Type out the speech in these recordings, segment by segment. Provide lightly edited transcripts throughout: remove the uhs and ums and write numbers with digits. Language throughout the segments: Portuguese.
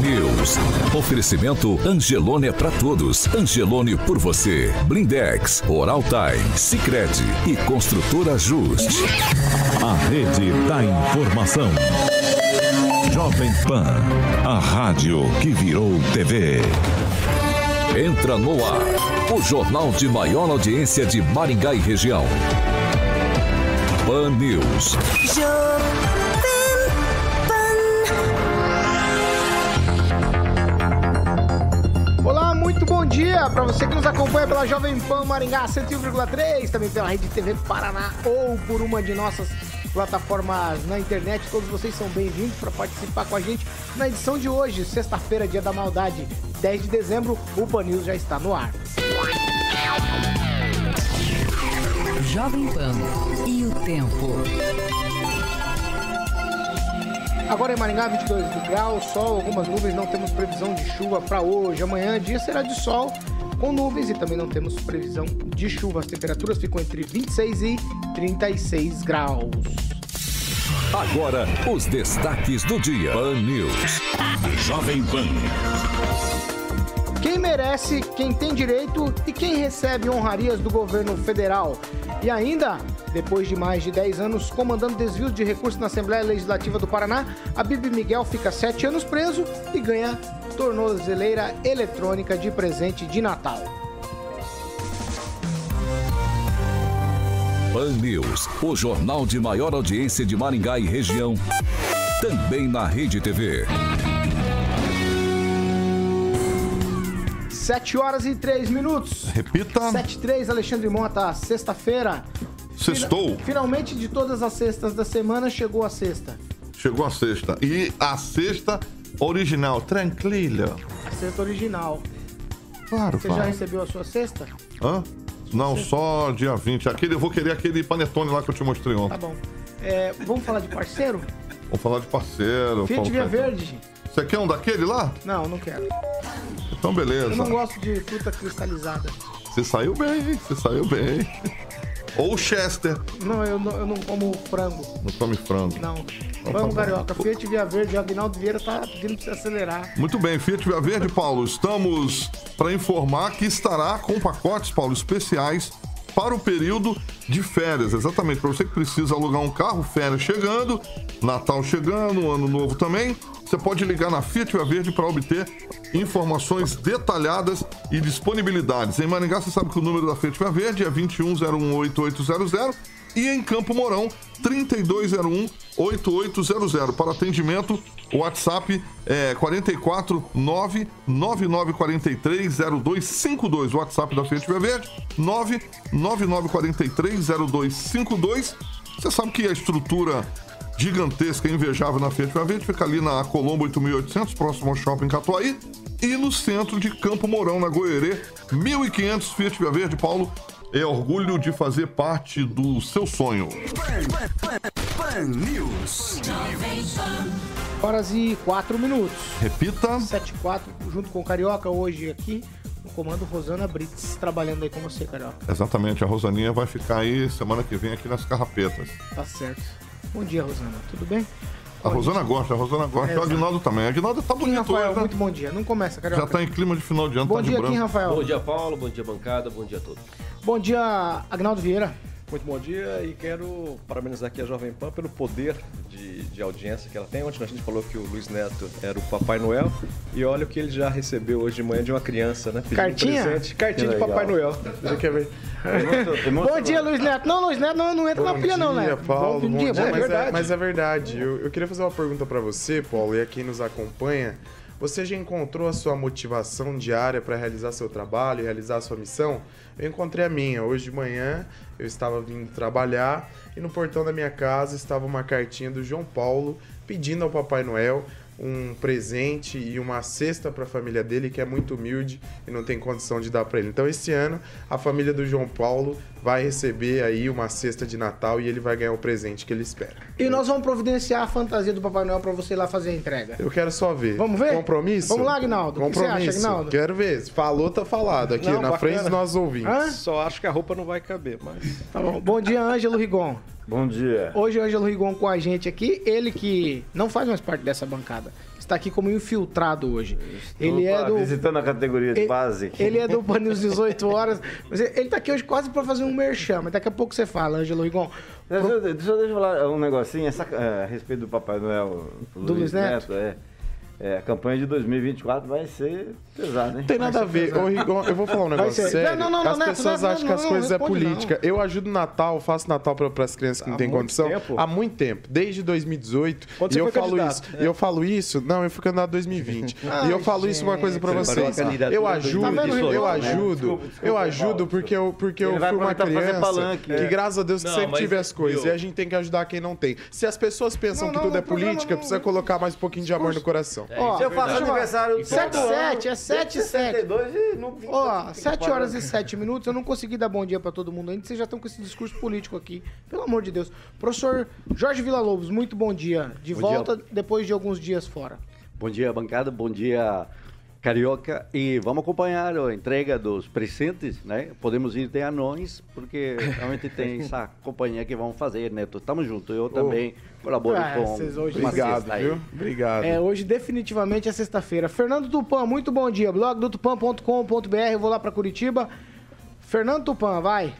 News. Oferecimento Angelone é pra todos. Angelone por você. Blindex, Oral Time, Sicredi e Construtora Just. A rede da informação. Jovem Pan, a rádio que virou TV. Entra no ar, o jornal de maior audiência de Maringá e região. Pan News. Olá, muito bom dia para você que nos acompanha pela Jovem Pan Maringá 101,3, também pela Rede TV Paraná ou por uma de nossas plataformas na internet. Todos vocês são bem-vindos para participar com a gente na edição de hoje, sexta-feira, dia da maldade, 10 de dezembro. O Pan News já está no ar. Jovem Pan e o tempo. Agora em Maringá, 22 graus, sol, algumas nuvens, não temos previsão de chuva para hoje. Amanhã, dia será de sol com nuvens e também não temos previsão de chuva. As temperaturas ficam entre 26 e 36 graus. Agora, os destaques do dia. Pan News. Jovem Pan. Quem merece, quem tem direito e quem recebe honrarias do governo federal. E ainda, depois de mais de 10 anos comandando desvios de recursos na Assembleia Legislativa do Paraná, a Bibi Miguel fica 7 anos preso e ganha tornozeleira eletrônica de presente de Natal. Pan News, o jornal de maior audiência de Maringá e região, também na Rede TV. 7h03. Repita. 7h03, Alexandre Mota, sexta-feira. Sextou. Finalmente, de todas as sextas da semana, chegou a sexta. Chegou a sexta. E a sexta original, tranquila. A sexta original. Claro, você já recebeu a sua sexta? Hã? Não, sexta? Só dia 20. Aquele, eu vou querer aquele panetone lá que eu te mostrei ontem. Tá bom. É, vamos falar de parceiro? Vamos falar de parceiro. Fiat Via Verde. Você quer um daquele lá? Não, não quero. Então, beleza. Eu não gosto de fruta cristalizada. Você saiu bem, você saiu bem. Ou Chester. Não, eu não como frango. Não come frango. Não. Vamos, Carioca. Fiat Via Verde, o Aguinaldo Vieira tá pedindo pra você acelerar. Muito bem, Fiat Via Verde, Paulo. Estamos para informar que estará com pacotes, Paulo, especiais para o período de férias. Exatamente, para você que precisa alugar um carro, férias chegando, Natal chegando, Ano Novo também. Você pode ligar na Fiat Via Verde para obter informações detalhadas e disponibilidades. Em Maringá, você sabe que o número da Fiat Via Verde é 21018800 e em Campo Mourão, 32018800. Para atendimento, o WhatsApp é 44999430252. O WhatsApp da Fiat Via Verde, 999430252. Você sabe que a estrutura gigantesca, invejável na Fiat Via Verde, fica ali na Colombo 8800, próximo ao Shopping Catuaí, e no centro de Campo Mourão, na Goioerê, 1500. Fiat Via Verde, Paulo, é orgulho de fazer parte do seu sonho. Pan News. Horas e 4 minutos. Repita. 7h04, junto com o Carioca, hoje aqui no comando Rosana Brits, trabalhando aí com você, Carioca. Exatamente, a Rosaninha vai ficar aí semana que vem aqui nas carrapetas. Tá certo. Bom dia, Rosana. Tudo bem? A Rosana gosta. É, o Aguinaldo também. O Aguinaldo tá bonito, Rafael, hoje, né? Muito bom dia. Não começa, Carioca. Já tá em clima de final de ano, bom tá dia, de branco. Bom dia, Rafael. Bom dia, Paulo. Bom dia, bancada. Bom dia a todos. Bom dia, Aguinaldo Vieira. Muito bom dia e quero parabenizar aqui a Jovem Pan pelo poder de audiência que ela tem. Ontem a gente falou que o Luiz Neto era o Papai Noel e olha o que ele já recebeu hoje de manhã de uma criança, né? Pedindo cartinha? Presente. Cartinha que de legal. Papai Noel. Você quer ver? Bom dia, Luiz Neto. Não, Luiz Neto, não entra na pilha, não, né? Paulo, bom dia, Paulo. Mas é verdade. Eu queria fazer uma pergunta para você, Paulo, e a quem nos acompanha. Você já encontrou a sua motivação diária para realizar seu trabalho, realizar a sua missão? Eu encontrei a minha. Hoje de manhã eu estava vindo trabalhar e no portão da minha casa estava uma cartinha do João Paulo pedindo ao Papai Noel um presente e uma cesta para a família dele, que é muito humilde e não tem condição de dar para ele. Então esse ano a família do João Paulo vai receber aí uma cesta de Natal e ele vai ganhar o presente que ele espera. E nós vamos providenciar a fantasia do Papai Noel para você ir lá fazer a entrega. Eu quero só ver. Vamos ver? Compromisso? Vamos lá, Aguinaldo. Compromisso. O que você acha, Aguinaldo? Quero ver. Falou, tá falado aqui, não, na frente dos nossos ouvintes. Hã? Só acho que a roupa não vai caber, mas... Tá bom. Bom dia, Ângelo Rigon. Bom dia. Hoje o Ângelo Rigon com a gente aqui, ele que não faz mais parte dessa bancada, está aqui como infiltrado hoje. Ele é do... visitando a categoria de base. Ele é do Pan News 18 horas, mas ele está aqui hoje quase para fazer um merchan, mas daqui a pouco você fala, Ângelo Rigon. Deixa eu falar um negocinho a respeito do Papai Noel, do Luiz Neto. É, a campanha de 2024 vai ser pesada, hein? Não tem nada a ver. Ô, Rigon, eu vou falar um negócio sério. As pessoas acham que as coisas é política. Eu ajudo o Natal, faço Natal para as crianças que não têm condição. Há muito tempo. Desde 2018. E eu falo isso. E eu falo isso... Não, eu fui candidato em 2020. E eu falo isso uma coisa para vocês. Eu ajudo porque eu fui uma criança que, graças a Deus, que sempre tive as coisas. E a gente tem que ajudar quem não tem. Se as pessoas pensam que tudo é política, precisa colocar mais um pouquinho de amor no coração. Ó, eu faço aniversário 77, é 772 e não. Ó, 7 horas e 7 minutos, eu não consegui dar bom dia pra todo mundo ainda, vocês já estão com esse discurso político aqui. Pelo amor de Deus. Professor Jorge Villa-Lobos, muito bom dia. De volta depois de alguns dias fora. Bom dia, bancada, bom dia, Carioca. E vamos acompanhar a entrega dos presentes, né? Podemos ir de anões, porque realmente tem essa companhia que vamos fazer, Neto. Tamo junto, eu também colaboro com hoje. Obrigado, viu? Obrigado. É, hoje definitivamente é sexta-feira. Fernando Tupan, muito bom dia. Blog do tupan.com.br, eu vou lá para Curitiba. Fernando Tupan, vai.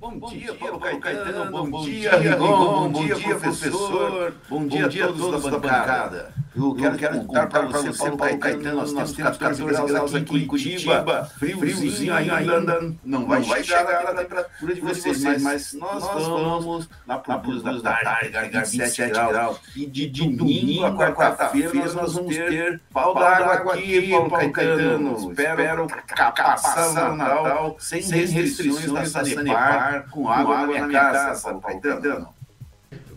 Bom dia, Paulo Caetano, bom dia, Rigon, bom dia, professor, bom dia a todos da bancada. Eu quero contar para você, Paulo Caetano, nós temos 14 graus aqui em Curitiba, friozinho ainda, não vai chegar na temperatura de vocês, mas nós vamos na produção da tarde, 27 graus, e de domingo a quarta-feira nós vamos ter pau d'água aqui, Paulo Caetano, espero passar o Natal sem restrições da Sanepar. Com água na minha casa, Paulo Caetano.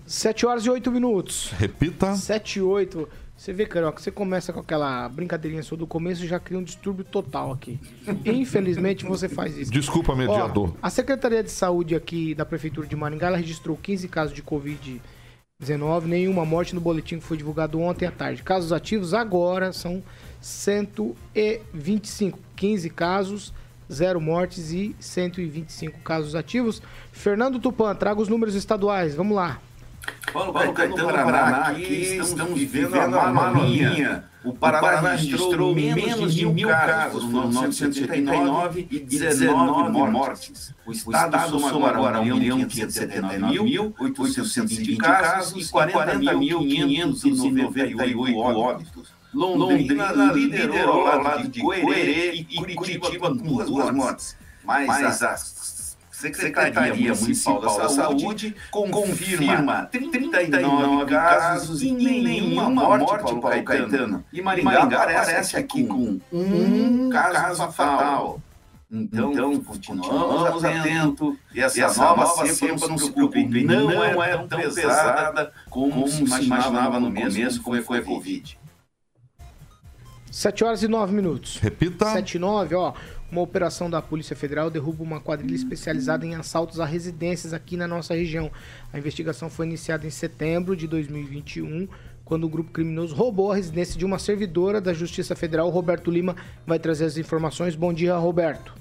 7 horas e 8 minutos. Repita. 7 e 8. Você vê, Carioca, você começa com aquela brincadeirinha sua do começo e já cria um distúrbio total aqui. Infelizmente, você faz isso. Desculpa, mediador. Ó, a Secretaria de Saúde aqui da Prefeitura de Maringá, ela registrou 15 casos de Covid-19, nenhuma morte no boletim que foi divulgado ontem à tarde. Casos ativos agora são 125. 15 casos... 0 mortes e 125 casos ativos. Fernando Tupan, traga os números estaduais, vamos lá. Paulo Caetano, Paraná, aqui estamos vivendo a mania. O Paraná registrou menos de 1.000 casos, 989 e 19 mortes. O estado soma agora 1.579.820 casos e 40.598 óbitos. Londrina liderou ao lado de Goioerê e Curitiba com 2 mortes, mas a Secretaria Municipal da Saúde confirma 39 casos e nenhuma morte, Paulo Caetano. E Maringá aparece aqui com um caso fatal. Então continuamos atentos, e essa nova cepa, não se preocupe, não é tão pesada como se imaginava no começo, como foi a Covid. 7 horas e 9 minutos. Repita. 7 e 9, ó. Uma operação da Polícia Federal derruba uma quadrilha especializada em assaltos a residências aqui na nossa região. A investigação foi iniciada em setembro de 2021, quando o grupo criminoso roubou a residência de uma servidora da Justiça Federal. O Roberto Lima vai trazer as informações. Bom dia, Roberto.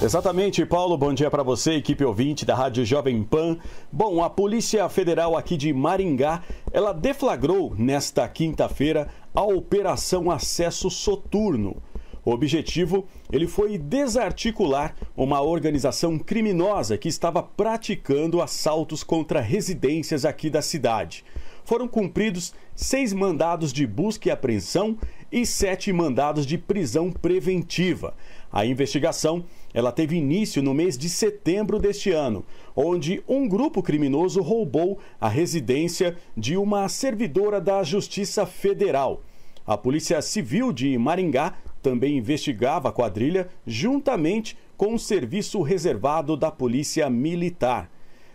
Exatamente, Paulo. Bom dia para você, equipe ouvinte da Rádio Jovem Pan. Bom, a Polícia Federal aqui de Maringá, ela deflagrou nesta quinta-feira a Operação Acesso Soturno. O objetivo, ele foi desarticular uma organização criminosa que estava praticando assaltos contra residências aqui da cidade. Foram cumpridos 6 mandados de busca e apreensão e 7 mandados de prisão preventiva. A investigação, ela teve início no mês de setembro deste ano, onde um grupo criminoso roubou a residência de uma servidora da Justiça Federal. A Polícia Civil de Maringá também investigava a quadrilha juntamente com o serviço reservado da Polícia Militar.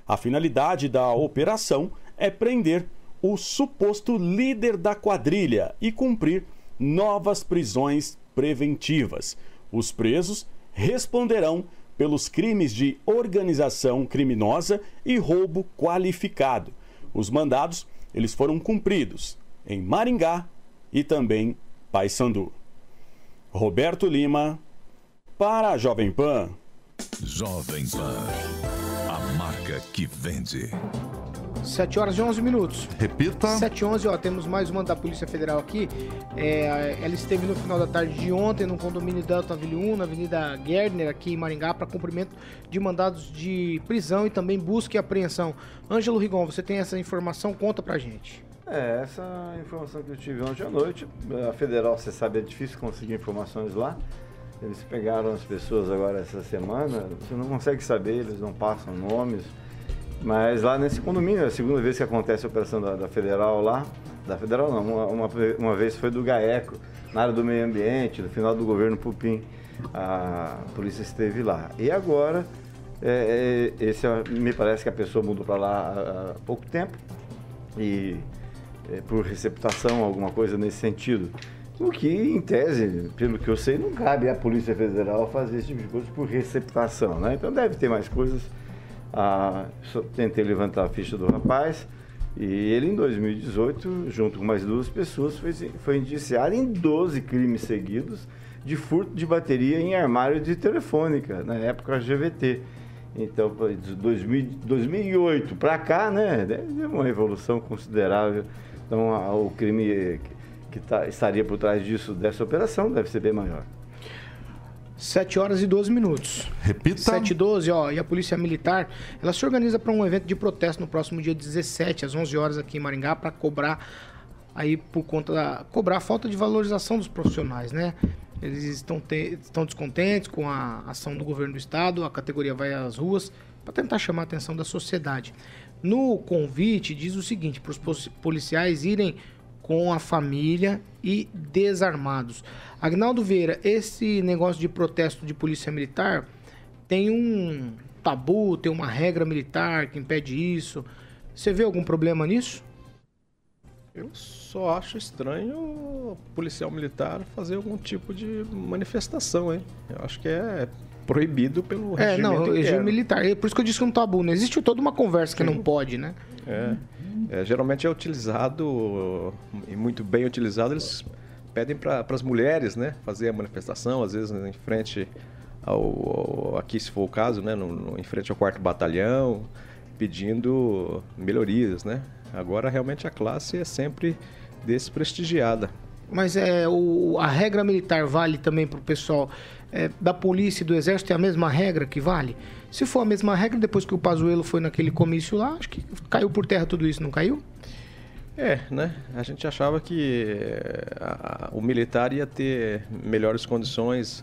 A finalidade da operação é prender o suposto líder da quadrilha e cumprir novas prisões preventivas. Os presos responderão pelos crimes de organização criminosa e roubo qualificado. Os mandados, eles foram cumpridos em Maringá e também Paysandu. Roberto Lima, para a Jovem Pan. Jovem Pan, a marca que vende. 7h11. Repita. 7h11, ó, temos mais uma da Polícia Federal aqui. Ela esteve no final da tarde de ontem no condomínio Delta Vila 1, na Avenida Gerdner, aqui em Maringá, para cumprimento de mandados de prisão e também busca e apreensão. Ângelo Rigon, você tem essa informação? Conta pra gente. Essa informação que eu tive ontem à noite, a Federal, você sabe, é difícil conseguir informações lá. Eles pegaram as pessoas agora essa semana, você não consegue saber, eles não passam nomes. Mas lá nesse condomínio, é a segunda vez que acontece a operação da Federal lá. Da Federal não, uma vez foi do GAECO, na área do meio ambiente, no final do governo Pupim, a polícia esteve lá. E agora, me parece que a pessoa mudou para lá há pouco tempo, e por receptação, alguma coisa nesse sentido. O que, em tese, pelo que eu sei, não cabe à Polícia Federal fazer esse tipo de coisa por receptação, né? Então deve ter mais coisas. Só tentei levantar a ficha do rapaz e ele, em 2018, junto com mais duas pessoas, foi indiciado em 12 crimes seguidos de furto de bateria em armário de telefônica, na época GVT. Então, de 2008 para cá, né, é uma evolução considerável. Então, o crime que estaria por trás disso, dessa operação, deve ser bem maior. 7h12. Repita. 7h12, ó, e a Polícia Militar, ela se organiza para um evento de protesto no próximo dia 17, às 11 horas aqui em Maringá, para cobrar aí cobrar a falta de valorização dos profissionais, né? Eles estão descontentes com a ação do governo do estado, a categoria vai às ruas para tentar chamar a atenção da sociedade. No convite diz o seguinte, para os policiais irem com a família e desarmados. Agnaldo Vieira, esse negócio de protesto de polícia militar tem um tabu, tem uma regra militar que impede isso. Você vê algum problema nisso? Eu só acho estranho o policial militar fazer algum tipo de manifestação, hein? Eu acho que é proibido pelo regime interno. O regime militar. Por isso que eu disse que é um tabu, né? Existe toda uma conversa que não pode, né? Geralmente é utilizado, e muito bem utilizado, eles pedem para as mulheres, né, fazer a manifestação, às vezes em frente ao aqui se for o caso, né, em frente ao 4º Batalhão, pedindo melhorias, né? Agora realmente a classe é sempre desprestigiada. Mas a regra militar vale também para o pessoal da polícia e do exército, é a mesma regra que vale? Se for a mesma regra, depois que o Pazuello foi naquele comício lá, acho que caiu por terra tudo isso, não caiu? Né? A gente achava que o militar ia ter melhores condições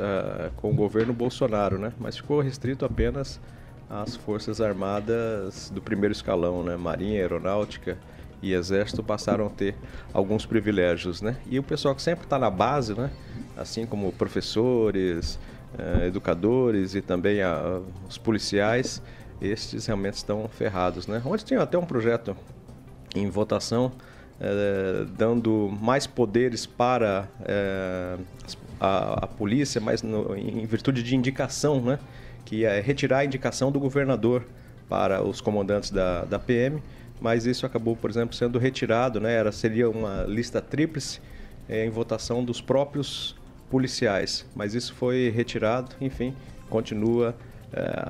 com o governo Bolsonaro, né? Mas ficou restrito apenas às Forças Armadas do primeiro escalão, né? Marinha, Aeronáutica e Exército passaram a ter alguns privilégios, né? E o pessoal que sempre está na base, né? Assim como professores, educadores e também os policiais, estes realmente estão ferrados, né? Ontem tinha até um projeto em votação dando mais poderes para a polícia, mas em virtude de indicação, né? Que é retirar a indicação do governador para os comandantes da PM, mas isso acabou, por exemplo, sendo retirado, né? Seria uma lista tríplice em votação dos próprios policiais, mas isso foi retirado, enfim, continua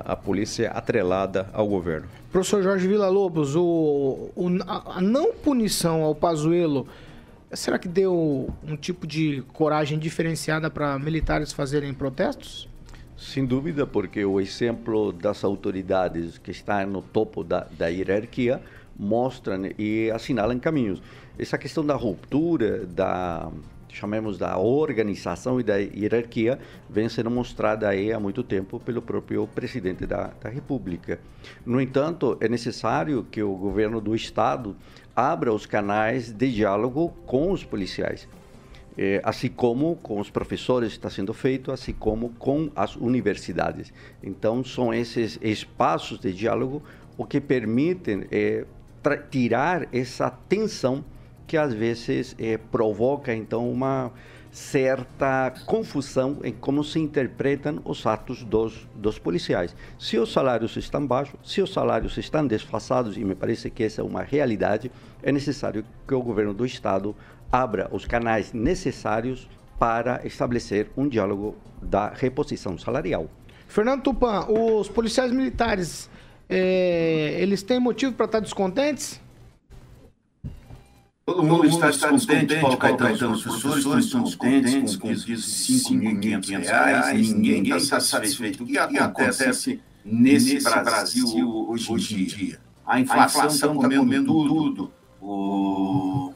a polícia atrelada ao governo. Professor Jorge Villa-Lobos, a não punição ao Pazuello, será que deu um tipo de coragem diferenciada para militares fazerem protestos? Sem dúvida, porque o exemplo das autoridades que estão no topo da hierarquia mostram e assinalam caminhos. Essa questão da ruptura, chamemos da organização e da hierarquia, vem sendo mostrada aí há muito tempo pelo próprio presidente da República. No entanto, é necessário que o governo do Estado abra os canais de diálogo com os policiais, assim como com os professores está sendo feito, assim como com as universidades. Então, são esses espaços de diálogo o que permite tirar essa tensão que às vezes provoca então uma certa confusão em como se interpretam os atos dos policiais. Se os salários estão baixos, se os salários estão desfasados, e me parece que essa é uma realidade, é necessário que o governo do estado abra os canais necessários para estabelecer um diálogo da reposição salarial. Fernando Tupã, os policiais militares, eles têm motivo para estar descontentes? Todo mundo está descontente, Paulo Caetano. Os professores estão descontentes com os R$5.500, ninguém está satisfeito. O que acontece nesse Brasil hoje em dia? A inflação está comendo tudo. O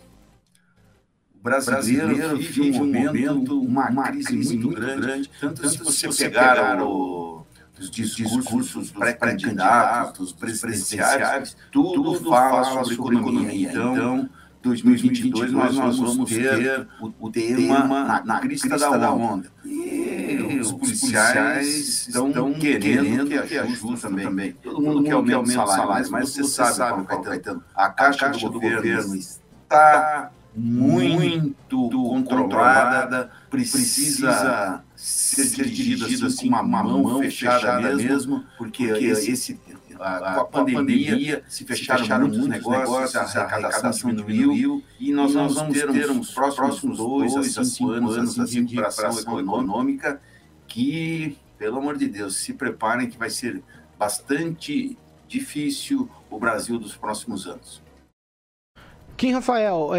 brasileiro vive um momento, uma crise muito grande. Tanto se você pegar dos discursos dos pré-candidatos, dos presidenciais, tudo fala sobre economia. Então, 2022 nós vamos ter o tema na crista da onda. E os policiais estão querendo que ajuste também. Todo mundo quer aumento de salários, mas você sabe, Caetano, a caixa do governo está muito controlada, precisa ser dirigida assim, uma mão fechada mesmo, porque esse com a pandemia, se fecharam muitos negócios, a arrecadação diminuiu, e nós vamos ter uns próximos 2 a 5 anos assim, de recuperação econômica, que, pelo amor de Deus, se preparem que vai ser bastante difícil o Brasil dos próximos anos. Kim Rafael,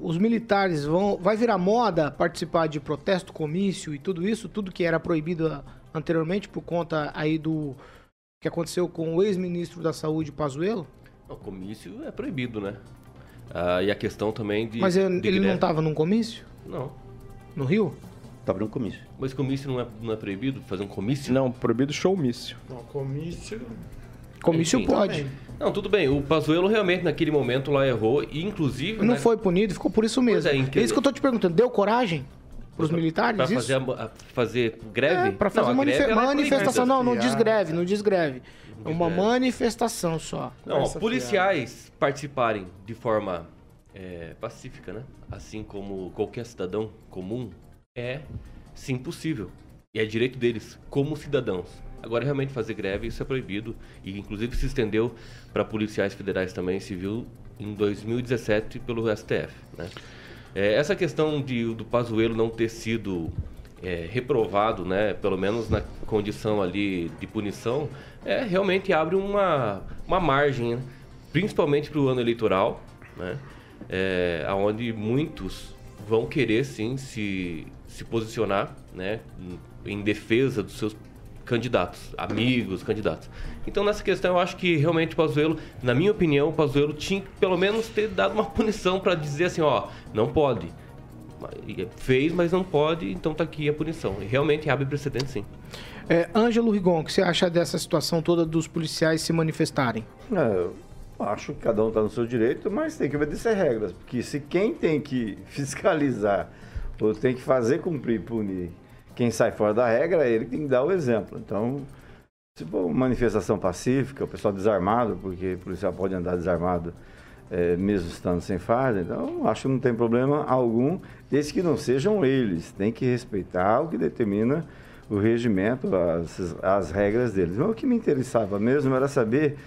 os militares vai virar moda participar de protesto, comício e tudo isso, tudo que era proibido anteriormente por conta aí do que aconteceu com o ex-ministro da Saúde, Pazuello? O comício é proibido, né? Ah, e a questão também de... Mas ele não estava num comício? Não. No Rio? Estava num comício. Mas comício não é proibido? Fazer um comício? Não, proibido showmício. Não, comício... Comício enfim, pode. Também. Não, tudo bem. O Pazuello realmente naquele momento lá errou e inclusive... Não, né, foi punido, ficou por isso mesmo. É, é isso que eu estou te perguntando. Deu coragem? Para os militares, para fazer greve? Para fazer manifestação. Não desgreve, não desgreve. É uma manifestação só. Não, policiais participarem de forma pacífica, né? Assim como qualquer cidadão comum, é sim possível. E é direito deles, como cidadãos. Agora, realmente, fazer greve, isso é proibido. E, inclusive, se estendeu para policiais federais também, civil, em 2017, pelo STF, né? Essa questão do Pazuello não ter sido reprovado, né, pelo menos na condição ali de punição, realmente abre uma margem, né, principalmente para o ano eleitoral, né, onde muitos vão querer sim se posicionar, né, em defesa dos seus candidatos, amigos, candidatos. Então, nessa questão, eu acho que realmente o Pazuello, na minha opinião, o Pazuello tinha que pelo menos ter dado uma punição para dizer assim, ó, não pode. Fez, mas não pode, então tá aqui a punição. E realmente abre precedente, sim. Ângelo Rigon, o que você acha dessa situação toda dos policiais se manifestarem? Eu acho que cada um tá no seu direito, mas tem que obedecer regras, porque se quem tem que fiscalizar ou tem que fazer cumprir, punir, quem sai fora da regra, ele tem que dar o exemplo. Então, se for uma manifestação pacífica, o pessoal desarmado, porque o policial pode andar desarmado mesmo estando sem farda, então acho que não tem problema algum, desde que não sejam eles. Tem que respeitar o que determina o regimento, as regras deles. Mas o que me interessava mesmo era saber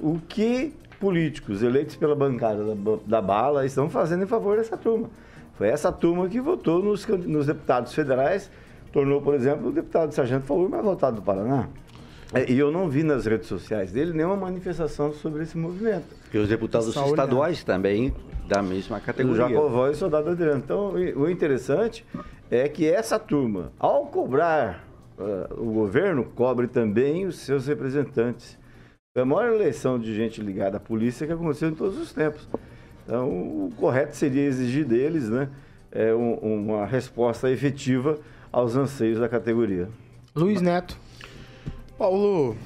o que políticos eleitos pela bancada da bala estão fazendo em favor dessa turma. Foi essa turma que votou nos deputados federais, tornou, por exemplo, o deputado Sargento Faur mais votado do Paraná. E eu não vi nas redes sociais dele nenhuma manifestação sobre esse movimento. E os deputados estaduais também, da mesma categoria. O Jacovó e o Soldado Adriano. Então, o interessante é que essa turma, ao cobrar o governo, cobre também os seus representantes. Foi a maior eleição de gente ligada à polícia que aconteceu em todos os tempos. Então, o correto seria exigir deles, né, uma resposta efetiva aos anseios da categoria. Luiz Neto. Paulo,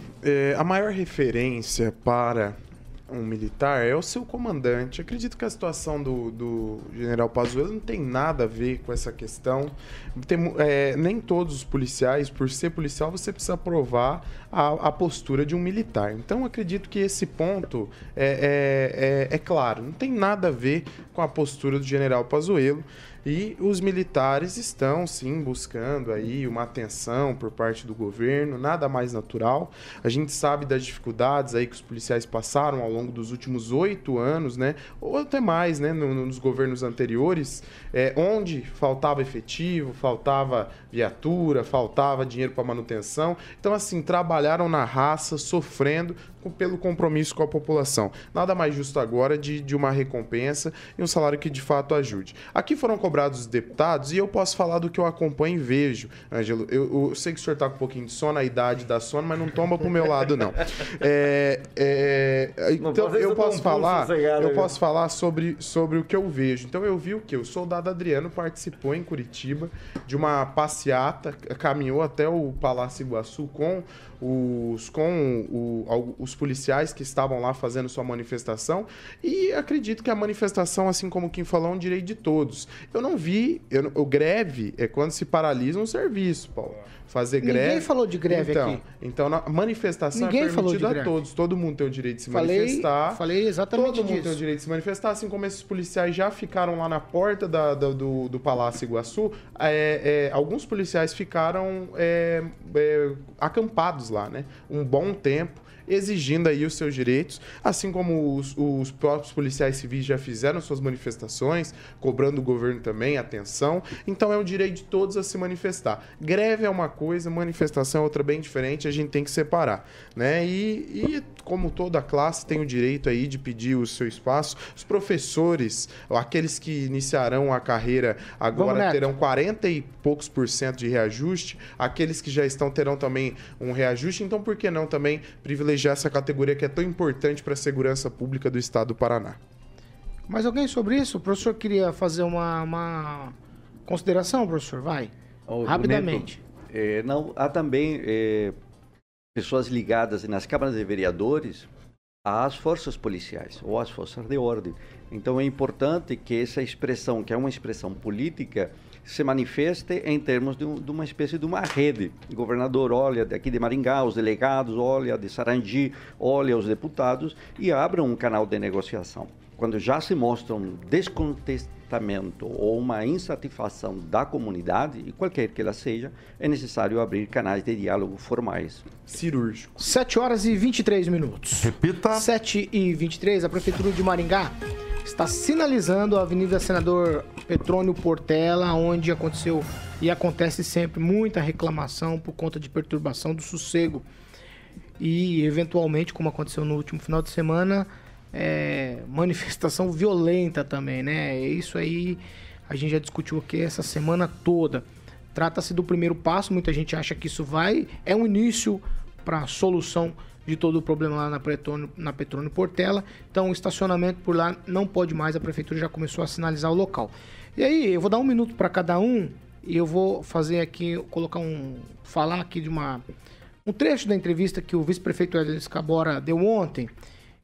a maior referência para um militar é o seu comandante. Acredito que a situação do general Pazuello não tem nada a ver com essa questão. Nem todos os policiais, por ser policial, você precisa aprovar a postura de um militar. Então, acredito que esse ponto é claro. Não tem nada a ver com a postura do general Pazuello. E os militares estão, sim, buscando aí uma atenção por parte do governo, nada mais natural. A gente sabe das dificuldades aí que os policiais passaram ao longo dos últimos 8 anos, né? Ou até mais, né? Nos governos anteriores, onde faltava efetivo, faltava viatura, faltava dinheiro para manutenção. Então, assim, trabalharam na raça, sofrendo pelo compromisso com a população. Nada mais justo agora de uma recompensa e um salário que, de fato, ajude. Aqui foram cobrados os deputados, e eu posso falar do que eu acompanho e vejo. Ângelo, eu sei que o senhor está com um pouquinho de sono, a idade dá sono, mas não toma pro meu lado, não. Então, eu posso falar sobre o que eu vejo. Então, eu vi o que? O soldado Adriano participou em Curitiba de uma passeata, caminhou até o Palácio Iguaçu com os policiais que estavam lá fazendo sua manifestação, e acredito que a manifestação, assim como quem falou, é um direito de todos. Eu não vi... greve é quando se paralisa um serviço, Paulo. Fazer greve... Ninguém falou de greve aqui. Então, na manifestação é permitida a todos. Todo mundo tem o direito de se manifestar. Falei exatamente disso. Todo mundo tem o direito de se manifestar, assim como esses policiais já ficaram lá na porta do Palácio Iguaçu. Alguns policiais ficaram acampados lá, né? Um bom tempo, exigindo aí os seus direitos, assim como os próprios policiais civis já fizeram suas manifestações, cobrando o governo também atenção. Então, é um direito de todos a se manifestar. Greve é uma coisa, manifestação é outra, bem diferente, a gente tem que separar, né? E como toda a classe tem o direito aí de pedir o seu espaço, os professores, aqueles que iniciarão a carreira agora, terão 40% e poucos de reajuste, aqueles que já estão terão também um reajuste. Então, por que não também privilegiar essa categoria que é tão importante para a segurança pública do estado do Paraná? Mas alguém sobre isso? O professor queria fazer uma consideração, professor? Vai, rapidamente. Há também pessoas ligadas nas câmaras de vereadores às forças policiais ou às forças de ordem. Então, é importante que essa expressão, que é uma expressão política, se manifeste em termos de uma espécie de uma rede. O governador olha daqui de Maringá, os delegados olha de Sarandi, olha os deputados e abram um canal de negociação. Quando já se mostra um descontentamento ou uma insatisfação da comunidade, e qualquer que ela seja, é necessário abrir canais de diálogo formais. Cirúrgico. 7h23. Repita. 7h23, a Prefeitura de Maringá está sinalizando a Avenida Senador Petrônio Portela, onde aconteceu e acontece sempre muita reclamação por conta de perturbação do sossego. E, eventualmente, como aconteceu no último final de semana, manifestação violenta também, né? Isso aí a gente já discutiu aqui essa semana toda. Trata-se do primeiro passo, muita gente acha que isso é um início para a solução de todo o problema lá na Petrônio Portela. Então, o estacionamento por lá não pode mais, a prefeitura já começou a sinalizar o local. E aí, eu vou dar um minuto para cada um e eu vou fazer aqui, falar aqui de um trecho da entrevista que o vice-prefeito Hélio Scabora deu ontem,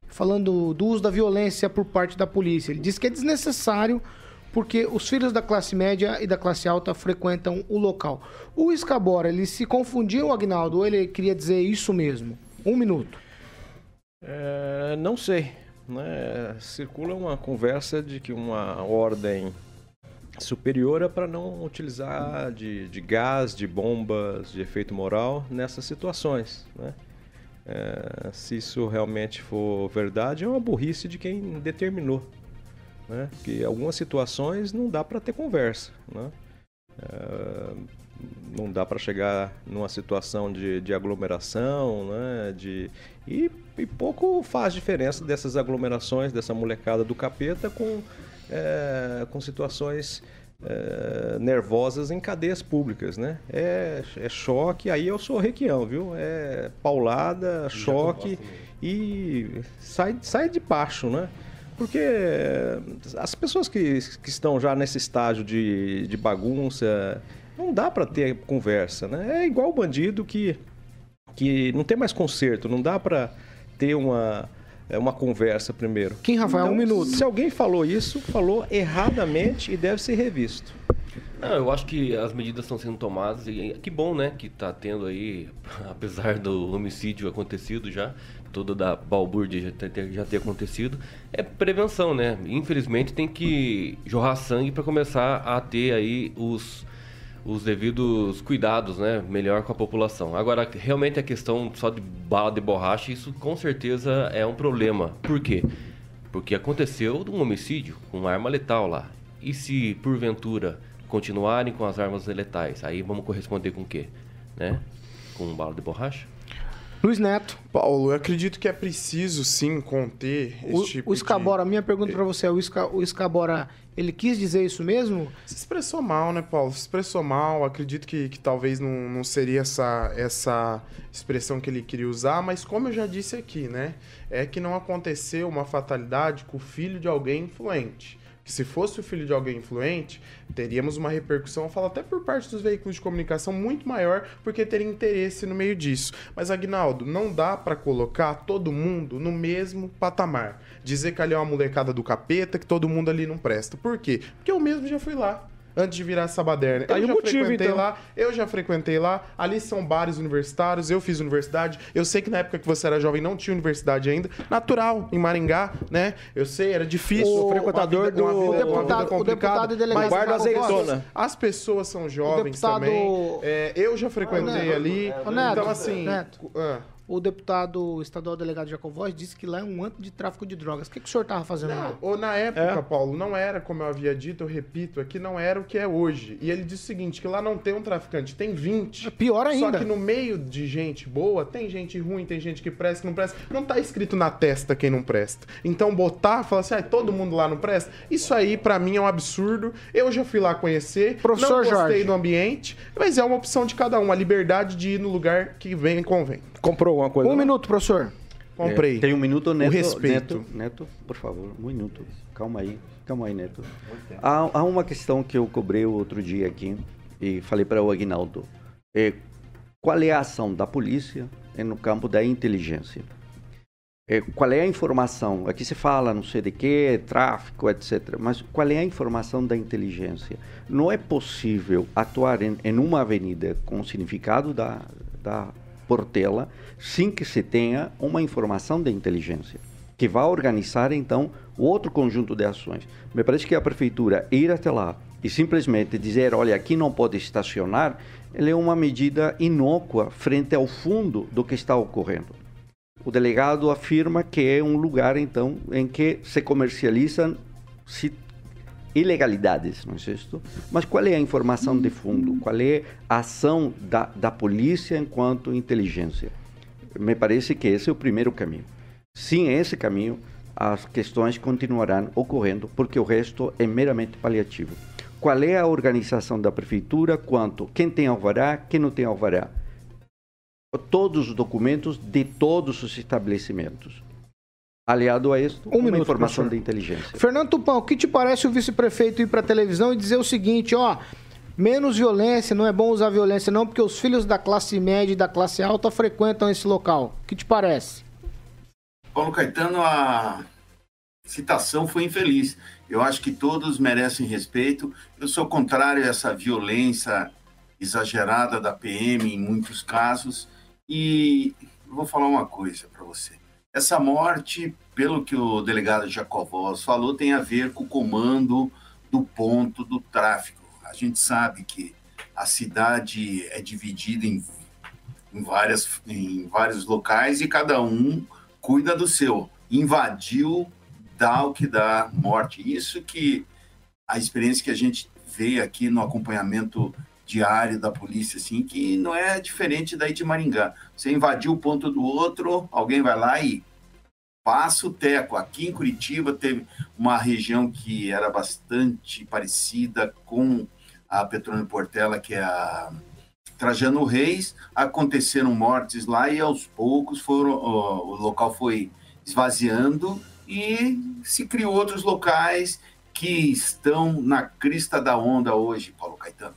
falando do uso da violência por parte da polícia. Ele disse que é desnecessário porque os filhos da classe média e da classe alta frequentam o local. O Scabora, ele se confundiu, Agnaldo, ou ele queria dizer isso mesmo? Um minuto. Não sei, né? Circula uma conversa de que uma ordem superior é para não utilizar de gás, de bombas, de efeito moral nessas situações, né? Se isso realmente for verdade, é uma burrice de quem determinou, né? Porque algumas situações não dá para ter conversa, né? Não dá para chegar numa situação de aglomeração, né? E pouco faz diferença dessas aglomerações, dessa molecada do capeta com situações nervosas em cadeias públicas, né? É choque, aí eu sou requião, viu? É paulada, choque e sai de baixo, né? Porque as pessoas que estão já nesse estágio de bagunça, não dá para ter conversa, né? É igual o bandido que não tem mais conserto, não dá para ter uma uma conversa primeiro. Kim Rafael, então, um minuto. Se alguém falou isso, falou erradamente e deve ser revisto. Não, eu acho que as medidas estão sendo tomadas e que bom, né, que está tendo aí, apesar do homicídio acontecido já, toda da balbúrdia já ter acontecido, é prevenção, né? Infelizmente tem que jorrar sangue para começar a ter aí os devidos cuidados, né, melhor com a população. Agora, realmente a questão só de bala de borracha, isso com certeza é um problema. Por quê? Porque aconteceu um homicídio com uma arma letal lá. E se, porventura, continuarem com as armas letais, aí vamos corresponder com o quê? Né? Com bala de borracha? Luiz Neto. Paulo, eu acredito que é preciso, sim, conter esse tipo de... O Escabora, a minha pergunta para você é, o Escabora, ele quis dizer isso mesmo? Se expressou mal, né, Paulo? Se expressou mal, acredito que talvez não seria essa expressão que ele queria usar, mas como eu já disse aqui, né, é que não aconteceu uma fatalidade com o filho de alguém influente. Que se fosse o filho de alguém influente, teríamos uma repercussão, eu falo até por parte dos veículos de comunicação, muito maior, porque teria interesse no meio disso. Mas, Aguinaldo, não dá para colocar todo mundo no mesmo patamar. Dizer que ali é uma molecada do capeta, que todo mundo ali não presta. Por quê? Porque eu mesmo já fui lá. Antes de virar Sabaderna. Tá, eu já frequentei lá, ali são bares universitários, eu fiz universidade, eu sei que na época que você era jovem não tinha universidade ainda, natural, em Maringá, né? Eu sei, era difícil. O frequentador do... O deputado e delegado. Bar da Azeitona. As pessoas são jovens também. É, eu já frequentei ali. Então, assim... O deputado estadual delegado Jacob Voz disse que lá é um antro de tráfico de drogas. O que o senhor estava fazendo lá? Ou na época, Paulo, não era, como eu havia dito, eu repito aqui, não era o que é hoje. E ele disse o seguinte, que lá não tem um traficante, tem 20. É pior ainda. Só que no meio de gente boa, tem gente ruim, tem gente que presta, que não presta. Não está escrito na testa quem não presta. Então botar, falar assim, ah, todo mundo lá não presta? Isso aí, para mim, é um absurdo. Eu já fui lá conhecer, professor, não gostei do ambiente, mas é uma opção de cada um, a liberdade de ir no lugar que vem e convém. Comprou alguma coisa? Minuto, professor. Comprei. Tem um minuto, Neto. O respeito. Neto, por favor, um minuto. Calma aí, Neto. Há uma questão que eu cobrei outro dia aqui e falei para o Aguinaldo. Qual é a ação da polícia no campo da inteligência? Qual é a informação? Aqui se fala não sei de que, tráfico, etc. Mas qual é a informação da inteligência? Não é possível atuar em uma avenida com o significado da Portela, sem que se tenha uma informação de inteligência, que vá organizar, então, o outro conjunto de ações. Me parece que a prefeitura ir até lá e simplesmente dizer, olha, aqui não pode estacionar, ela é uma medida inócua frente ao fundo do que está ocorrendo. O delegado afirma que é um lugar, então, em que se comercializam ilegalidades, não é isso? Mas qual é a informação de fundo? Qual é a ação da polícia enquanto inteligência? Me parece que esse é o primeiro caminho. Sem esse caminho, as questões continuarão ocorrendo, porque o resto é meramente paliativo. Qual é a organização da prefeitura quanto quem tem alvará, quem não tem alvará? Todos os documentos de todos os estabelecimentos. Aliado a isso, uma informação de inteligência. Fernando Tupão, o que te parece o vice-prefeito ir para a televisão e dizer o seguinte, ó, menos violência, não é bom usar violência não, porque os filhos da classe média e da classe alta frequentam esse local. O que te parece? Paulo Caetano, a citação foi infeliz. Eu acho que todos merecem respeito. Eu sou contrário a essa violência exagerada da PM em muitos casos. E vou falar uma coisa para você. Essa morte, pelo que o delegado Jacob Voz falou, tem a ver com o comando do ponto do tráfico. A gente sabe que a cidade é dividida em vários locais e cada um cuida do seu. Invadiu, dá o que dá, morte. Isso que a experiência que a gente vê aqui no acompanhamento diário da polícia, assim, que não é diferente daí de Maringá. Você invadiu o ponto do outro, alguém vai lá e passa o teco. Aqui em Curitiba teve uma região que era bastante parecida com a Petrônio Portela, que é a Trajano Reis. Aconteceram mortes lá e aos poucos o local foi esvaziando e se criou outros locais que estão na crista da onda hoje, Paulo Caetano.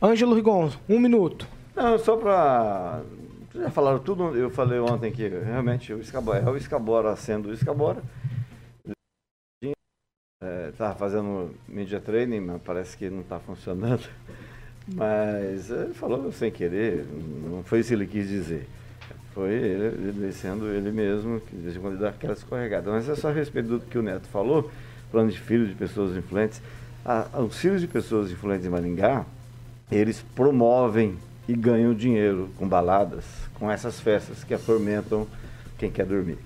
Ângelo Rigon, um minuto. Não, só para Vocês já falaram tudo, eu falei ontem que realmente o Escabora sendo o Escabora. Estava fazendo media training, mas parece que não está funcionando. Mas ele falou sem querer, não foi isso que ele quis dizer. Foi ele sendo ele mesmo, que desde quando ele dá aquela escorregada. Mas é só a respeito do que o Neto falou, falando de filhos de pessoas influentes. Os filhos de pessoas influentes em Maringá, eles promovem e ganham dinheiro com baladas, com essas festas que atormentam quem quer dormir.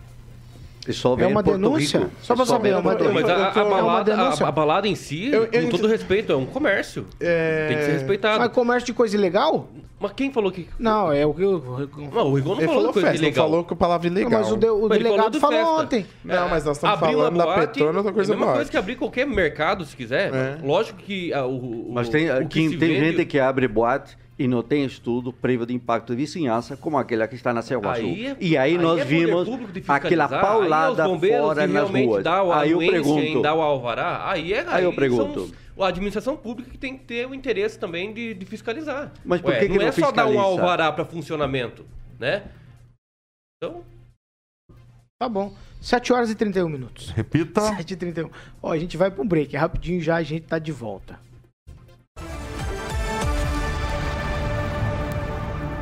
É uma denúncia? Só para saber, é uma denúncia. Mas a balada em si, com todo respeito, é um comércio. Tem que ser respeitado. Mas comércio de coisa ilegal? Mas quem falou que... Não, é o que o Igor não falou coisa ilegal. Ele falou que a palavra ilegal. Mas o delegado falou ontem. Não, mas nós estamos falando da Petrona, outra coisa mais. É uma coisa que abrir qualquer mercado, se quiser. Lógico que o... Mas tem gente que abre boate... e não tem estudo prévio de impacto de vizinhança como aquela que está na Ceguaçu. E aí nós vimos aquela paulada fora nas ruas. Aí eu pergunto... Aí eu pergunto... A administração pública que tem que ter o interesse também de fiscalizar. Mas por que não é só dar um alvará para funcionamento, né? Então... Tá bom. 7 horas e 31 minutos. Repita. 7h31. Ó, a gente vai para um break. Rapidinho já a gente tá de volta.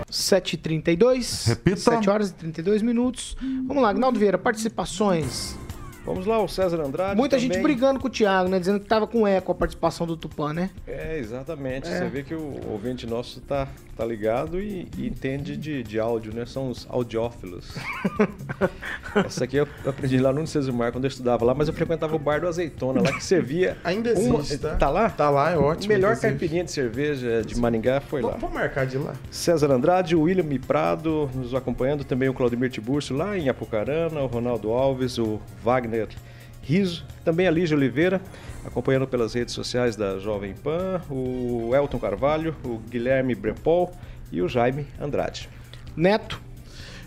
7h32. Repita. 7 horas e 32 minutos. Vamos lá, Agnaldo Vieira, participações. Vamos lá, o César Andrade. Muita também. Gente brigando com o Thiago, né? Dizendo que tava com eco a participação do Tupã, né? É, exatamente. É. Você vê que o ouvinte nosso tá ligado e entende de áudio, né? São os audiófilos. Essa aqui eu aprendi lá no Unicesumar, quando eu estudava lá, mas eu frequentava o bar do Azeitona, lá que servia... Ainda existe, tá? Tá lá? Tá lá, é ótimo. Melhor caipirinha de cerveja de Maringá foi lá. Vou marcar de lá. César Andrade, o William Prado nos acompanhando, também o Claudemir Tiburcio lá em Apucarana, o Ronaldo Alves, o Wagner Riso, também a Lígia Oliveira, acompanhando pelas redes sociais da Jovem Pan, o Elton Carvalho, o Guilherme Brepol e o Jaime Andrade. Neto.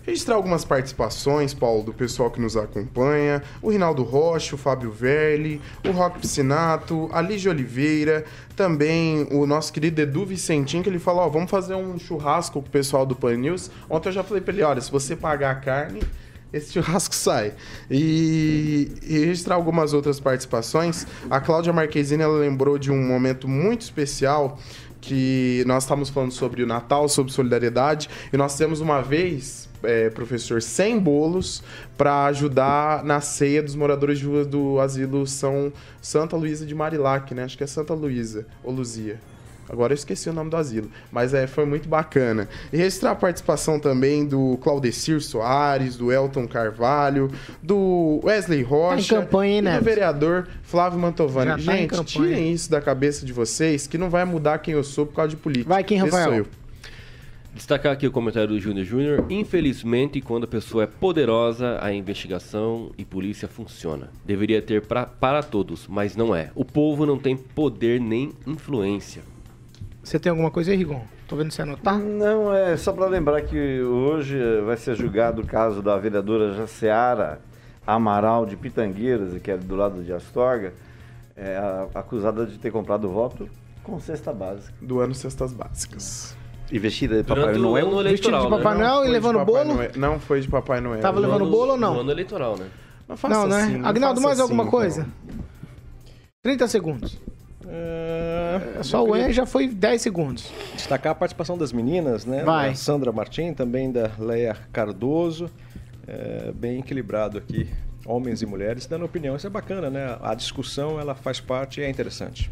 Registrar algumas participações, Paulo, do pessoal que nos acompanha, o Rinaldo Rocha, o Fábio Verli, o Roque Piscinato, a Lígia Oliveira, também o nosso querido Edu Vicentinho, que ele falou, ó, vamos fazer um churrasco com o pessoal do Pan News. Ontem eu já falei pra ele, olha, se você pagar a carne... esse churrasco sai. E registrar algumas outras participações. A Cláudia Marquezine, ela lembrou de um momento muito especial que nós estávamos falando sobre o Natal, sobre solidariedade, e nós temos uma vez, professor, 100 bolos para ajudar na ceia dos moradores de rua do asilo Santa Luísa de Marilac, né? Acho que é Santa Luísa ou Luzia. Agora eu esqueci o nome do asilo, mas foi muito bacana. E registrar a participação também do Claudecir Soares, do Elton Carvalho, do Wesley Rocha, tá em campanha, hein, né? E do vereador Flávio Mantovani. Tá, gente, tirem isso da cabeça de vocês, que não vai mudar quem eu sou por causa de política. Vai, quem, Rafael? Esse sou eu. Destacar aqui o comentário do Júnior Júnior. Infelizmente, quando a pessoa é poderosa, a investigação e polícia funciona. Deveria ter para todos, mas não é. O povo não tem poder nem influência. Você tem alguma coisa aí, Rigon? Tô vendo você anotar? Não, é só para lembrar que hoje vai ser julgado o caso da vereadora Jaceara Amaral de Pitangueiras, que é do lado de Astorga, acusada de ter comprado voto com cesta básica. Do ano Cestas Básicas. E vestida de Papai Noel? Vestido de Papai Noel e levando bolo? Não foi de Papai Noel. Tava levando bolo ou não? Do ano eleitoral, né? Não, faça assim, né? Agnaldo, mais alguma coisa? 30 segundos. Só o já foi 10 segundos. Destacar a participação das meninas, né? Da Sandra Martins, também da Leia Cardoso. Bem equilibrado aqui, homens e mulheres dando opinião. Isso é bacana, né? A discussão, ela faz parte e é interessante.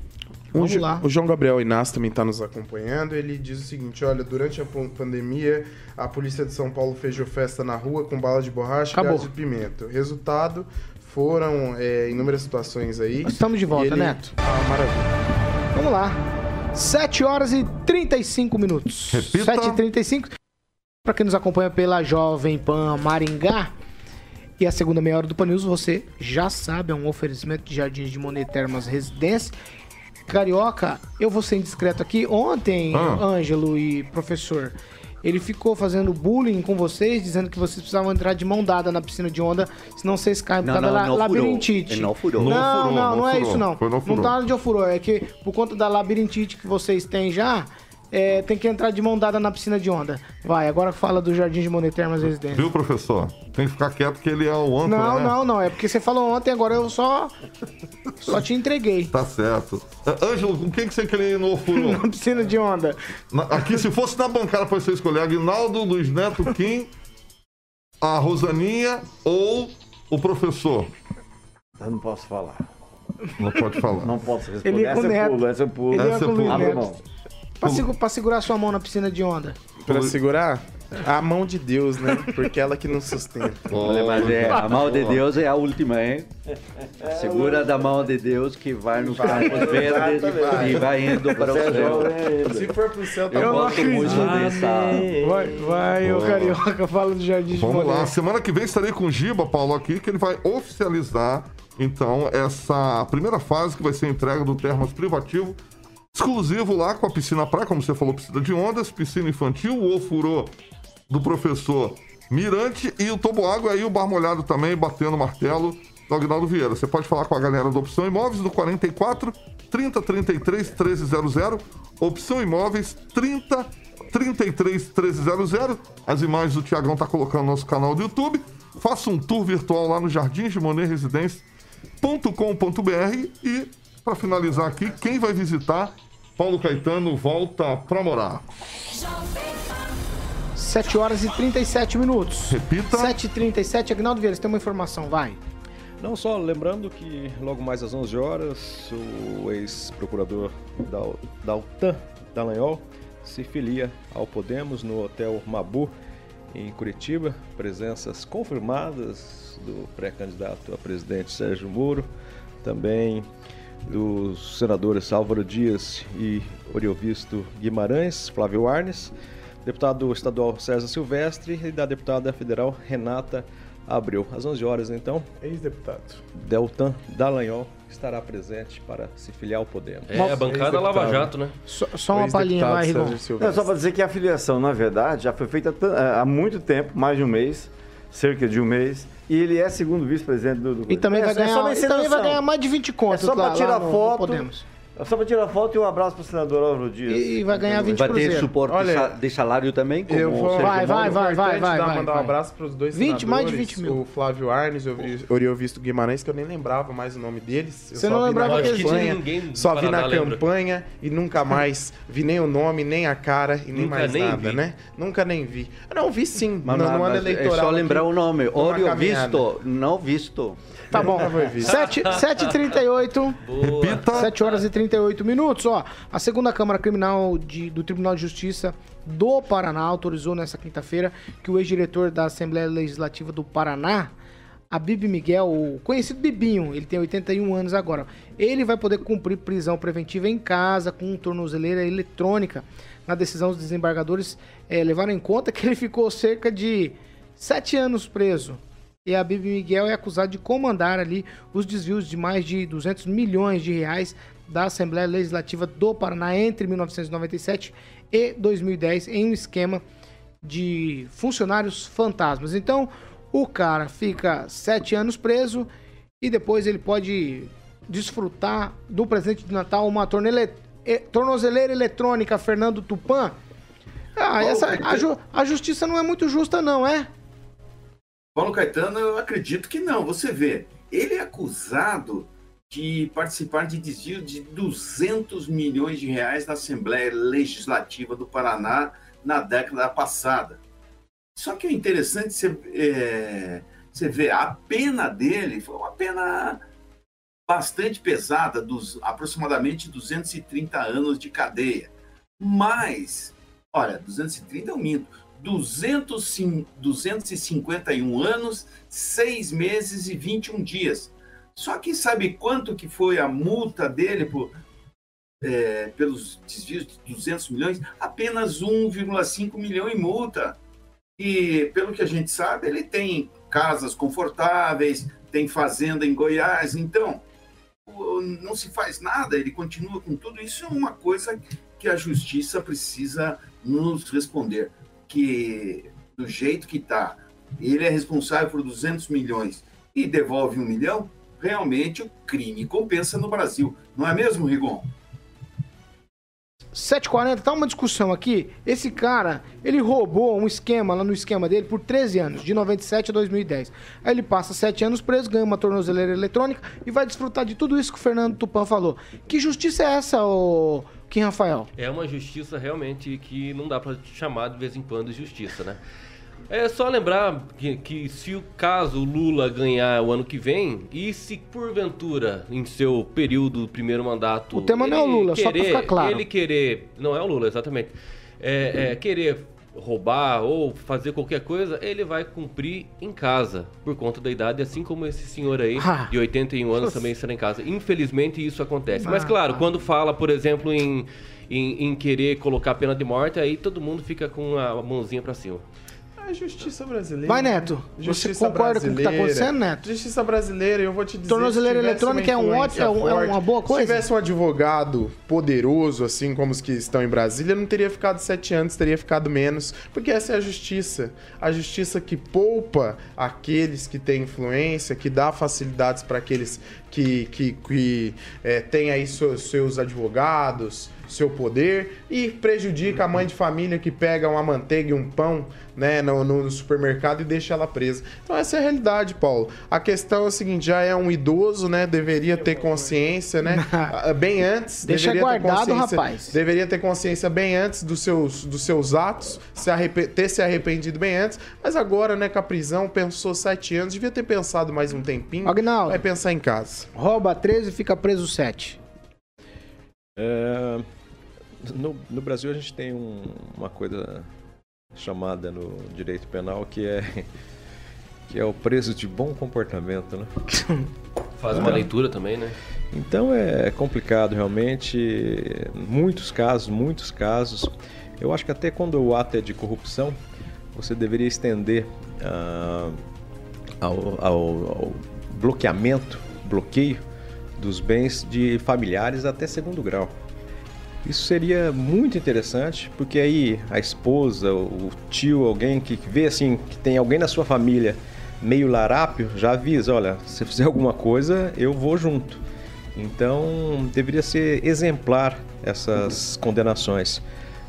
Vamos lá. O João Gabriel Inácio também está nos acompanhando. Ele diz o seguinte, olha, durante a pandemia, a polícia de São Paulo fez festa na rua com bala de borracha e gás de pimenta. Resultado... foram inúmeras situações aí. Nós estamos de volta, Neto. Ah, maravilha. Vamos lá. 7 horas e 35 minutos. Repita. 7h35. Para quem nos acompanha pela Jovem Pan Maringá e a segunda meia hora do Pan News, você já sabe, é um oferecimento de Jardins de Monet Termas Residência. Carioca, eu vou ser indiscreto aqui. Ontem, Ângelo e professor... ele ficou fazendo bullying com vocês, dizendo que vocês precisavam entrar de mão dada na piscina de onda, senão vocês caem por causa da labirintite. Ele não furou. Não é isso não. Não tá onde eu furou, é que por conta da labirintite que vocês têm já, tem que entrar de mão dada na piscina de onda. Vai, agora fala do Jardim de Monetermas Residência. Viu, professor? Tem que ficar quieto que ele é o âncora, né? Não. É porque você falou ontem, agora eu só te entreguei. Tá certo. Ângelo, com quem que você inclinou o furo? Na piscina de onda. Aqui, se fosse na bancada pra você escolher, Aguinaldo, Luiz Neto, Kim, a Rosaninha ou o professor? Eu não posso falar. Não pode falar. Não posso responder. Ele essa eu pulo. Abre mão. Pra segurar sua mão na piscina de onda. Pra segurar? A mão de Deus, né? Porque ela que não sustenta. A mão de Deus é a última, hein? Segura da mão de Deus que vai no Campo Verde e vai indo para o céu. Se for pro céu, tá bom. Eu gosto muito dessa. Vai, ô carioca, fala do Jardim de Moreira. Vamos lá, semana que vem estarei com o Giba, Paulo, aqui, que ele vai oficializar, então, essa primeira fase que vai ser entrega do Termas Privativo, exclusivo lá com a piscina praia, como você falou, piscina de ondas, piscina infantil, o ofurô do professor Mirante e o toboágua e o bar molhado também, batendo martelo do Aguinaldo Vieira. Você pode falar com a galera da Opção Imóveis no 44 30 33 1300, Opção Imóveis 30 33 1300. As imagens do Tiagão tá colocando no nosso canal do YouTube. Faça um tour virtual lá no jardinsdemoneresidência.com.br e, para finalizar aqui, quem vai visitar Paulo Caetano volta pra morar. 7 horas e 37 minutos. Repita. 7h37, Aguinaldo Vieira, você tem uma informação, vai. Não, só lembrando que logo mais às 11 horas, o ex-procurador da UTAN, Dallagnol, se filia ao Podemos no Hotel Mabu, em Curitiba. Presenças confirmadas do pré-candidato a presidente Sérgio Moro, também dos senadores Álvaro Dias e Oriovisto Guimarães, Flávio Arnes, deputado estadual César Silvestre e da deputada federal Renata Abreu. Às 11 horas, então, ex-deputado Deltan Dallagnol estará presente para se filiar ao Podemos. A bancada Lava Jato, né? Só uma palhinha, vai, Rigon. É só para dizer que a filiação, na verdade, já foi feita há muito tempo, mais de um mês, cerca de um mês, e ele é segundo vice-presidente do governo. E também vai ganhar mais de 20 contas. É só para tirar foto. Só para tirar foto e um abraço para o senador Álvaro Dias. E vai ganhar 20%. Vai ter suporte de salário também? Como vai. Mandar um abraço para os dois senadores. Mais de 20 mil. O Flávio Arnes, o Oriovisto Guimarães, que eu nem lembrava mais o nome deles. Você não lembrava que ninguém. Só vi na campanha e nunca mais vi nem o nome, nem a cara e nem mais nada, né? Nunca nem vi. Não, vi sim, mas no ano eleitoral. É só lembrar o nome. Oriovisto, não visto. Tá bom. 7h38. Repita. 7 horas e 38 minutos. Ó, a segunda Câmara Criminal do Tribunal de Justiça do Paraná autorizou nessa quinta-feira que o ex-diretor da Assembleia Legislativa do Paraná, a Bibi Miguel, o conhecido Bibinho, ele tem 81 anos agora, ele vai poder cumprir prisão preventiva em casa com tornozeleira eletrônica. Na decisão, os desembargadores levaram em conta que ele ficou cerca de 7 anos preso. E a Bibi Miguel é acusada de comandar ali os desvios de mais de 200 milhões de reais da Assembleia Legislativa do Paraná entre 1997 e 2010 em um esquema de funcionários fantasmas. Então, o cara fica 7 anos preso e depois ele pode desfrutar do presente de Natal uma tornozeleira eletrônica, Fernando Tupã. A justiça não é muito justa, não, é? Paulo Caetano, eu acredito que não. Você vê, ele é acusado de participar de desvio de 200 milhões de reais da Assembleia Legislativa do Paraná na década passada. Só que é interessante você ver a pena dele, foi uma pena bastante pesada, dos aproximadamente 230 anos de cadeia. Mas, olha, 230 é um mito. 251 anos, 6 meses e 21 dias. Só que sabe quanto que foi a multa dele pelos desvios de 200 milhões? Apenas 1,5 milhão em multa. E, pelo que a gente sabe, ele tem casas confortáveis, tem fazenda em Goiás. Então, não se faz nada, ele continua com tudo. Isso é uma coisa que a justiça precisa nos responder. Que do jeito que está, ele é responsável por 200 milhões e devolve 1 milhão, realmente o crime compensa no Brasil. Não é mesmo, Rigon? 7h40, tá uma discussão aqui. Esse cara, ele roubou um esquema, lá no esquema dele, por 13 anos, de 97 a 2010. Aí ele passa 7 anos preso, ganha uma tornozeleira eletrônica e vai desfrutar de tudo isso que o Fernando Tupã falou. Que justiça é essa, ô... Kim Rafael? É uma justiça realmente que não dá pra chamar de vez em quando de justiça, né? É só lembrar que se o caso Lula ganhar o ano que vem, e se porventura, em seu período do primeiro mandato... O tema não é o Lula, só pra ficar claro. Ele querer... Não é o Lula, exatamente. Querer roubar ou fazer qualquer coisa, ele vai cumprir em casa, por conta da idade, assim como esse senhor aí, de 81 anos, também será em casa. Infelizmente, isso acontece. Mas, claro, quando fala, por exemplo, em querer colocar pena de morte, aí todo mundo fica com a mãozinha pra cima. É justiça brasileira. Vai, Neto. Você concorda com o que está acontecendo, Neto? Justiça brasileira, eu vou te dizer... Tornozeleira eletrônica é uma boa coisa? Se tivesse um advogado poderoso, assim como os que estão em Brasília, não teria ficado 7 anos, teria ficado menos. Porque essa é a justiça. A justiça que poupa aqueles que têm influência, que dá facilidades para aqueles que têm aí seus advogados... seu poder, e prejudica a mãe de família que pega uma manteiga e um pão, né, no supermercado e deixa ela presa. Então essa é a realidade, Paulo. A questão é o seguinte, já é um idoso, né, deveria ter consciência, né, bem antes, deixa guardado, rapaz. Deveria ter consciência bem antes dos seus atos, ter se arrependido bem antes, mas agora, né, com a prisão, pensou 7 anos, devia ter pensado mais um tempinho. Agnaldo, vai pensar em casa. Rouba 13 e fica preso 7. No Brasil a gente tem uma coisa chamada no direito penal que é o preso de bom comportamento, né? Faz uma leitura também, né? Então é complicado realmente, muitos casos. Eu acho que até quando o ato é de corrupção, você deveria estender ao bloqueio dos bens de familiares até 2º grau. Isso seria muito interessante, porque aí a esposa, o tio, alguém que vê assim, que tem alguém na sua família meio larápio, já avisa, olha, se fizer alguma coisa, eu vou junto. Então, deveria ser exemplar essas condenações.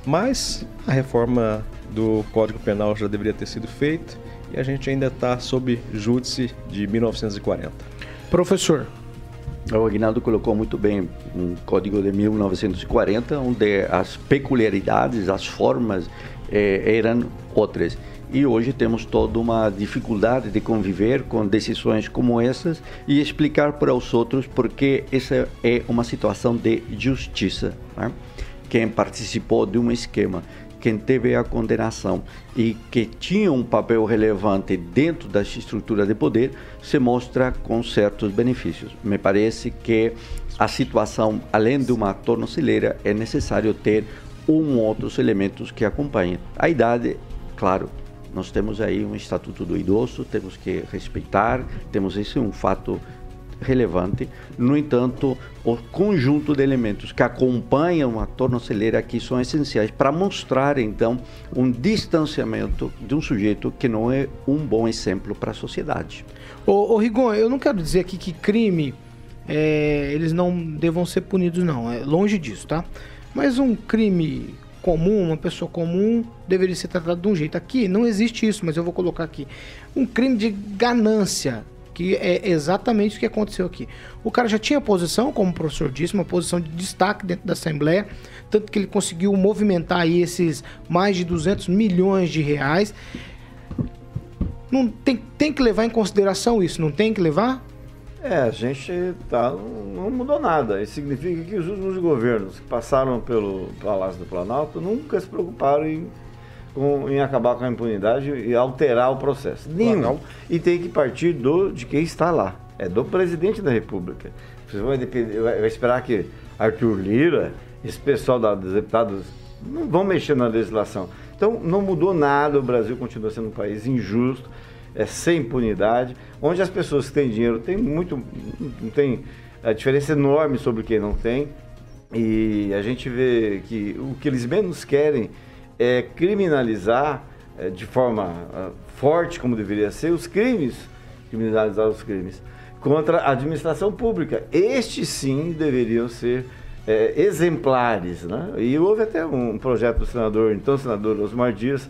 Mas a reforma do Código Penal já deveria ter sido feita e a gente ainda está sob júdice de 1940. Professor... O Aguinaldo colocou muito bem um código de 1940, onde as peculiaridades, as formas eram outras. E hoje temos toda uma dificuldade de conviver com decisões como essas e explicar para os outros porque essa é uma situação de justiça, né? Quem participou de um esquema, quem teve a condenação e que tinha um papel relevante dentro da estrutura de poder, se mostra com certos benefícios. Me parece que a situação, além de uma tornozeleira, é necessário ter outros elementos que acompanhem. A idade, claro, nós temos aí um estatuto do idoso, temos que respeitar, temos esse um fato relevante. No entanto, o conjunto de elementos que acompanham a tornozeleira aqui são essenciais para mostrar, então, um distanciamento de um sujeito que não é um bom exemplo para a sociedade. Ô Rigon, eu não quero dizer aqui que crime, eles não devam ser punidos, não. É longe disso, tá? Mas um crime comum, uma pessoa comum, deveria ser tratado de um jeito. Aqui não existe isso, mas eu vou colocar aqui. Um crime de ganância, que é exatamente o que aconteceu aqui. O cara já tinha posição, como o professor disse, uma posição de destaque dentro da Assembleia, tanto que ele conseguiu movimentar aí esses mais de 200 milhões de reais. Não tem que levar em consideração isso, não tem que levar? A gente não mudou nada. Isso significa que os últimos governos que passaram pelo Palácio do Planalto nunca se preocuparam em acabar com a impunidade e alterar o processo. Nenhum. E tem que partir de quem está lá. É do presidente da República. Você vai esperar que Arthur Lira, esse pessoal dos deputados, não vão mexer na legislação. Então, não mudou nada. O Brasil continua sendo um país injusto, sem impunidade, onde as pessoas que têm dinheiro têm muito... Tem a diferença enorme sobre quem não tem. E a gente vê que o que eles menos querem é criminalizar de forma forte, como deveria ser, os crimes, criminalizar os crimes contra a administração pública. Estes sim deveriam ser exemplares, né? E houve até um projeto do senador, então senador Osmar Dias,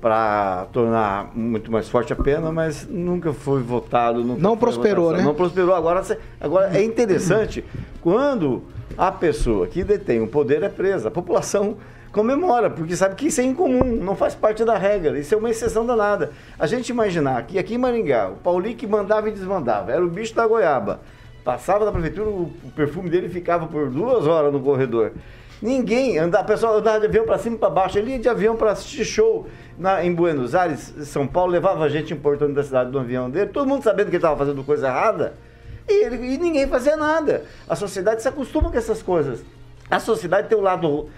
para tornar muito mais forte a pena, mas nunca foi votado. Nunca não prosperou, votação, né? Não prosperou. Agora é interessante, quando a pessoa que detém o poder é presa, a população comemora, porque sabe que isso é incomum, não faz parte da regra, isso é uma exceção danada. A gente imaginar que aqui em Maringá, o Paulinho que mandava e desmandava, era o bicho da goiaba, passava da prefeitura, o perfume dele ficava por 2 horas no corredor. Ninguém andava, o pessoal andava de avião para cima e para baixo, ele ia de avião para assistir show em Buenos Aires, São Paulo, levava gente importante da cidade do avião dele, todo mundo sabendo que ele estava fazendo coisa errada, e ninguém fazia nada. A sociedade se acostuma com essas coisas. A sociedade tem o lado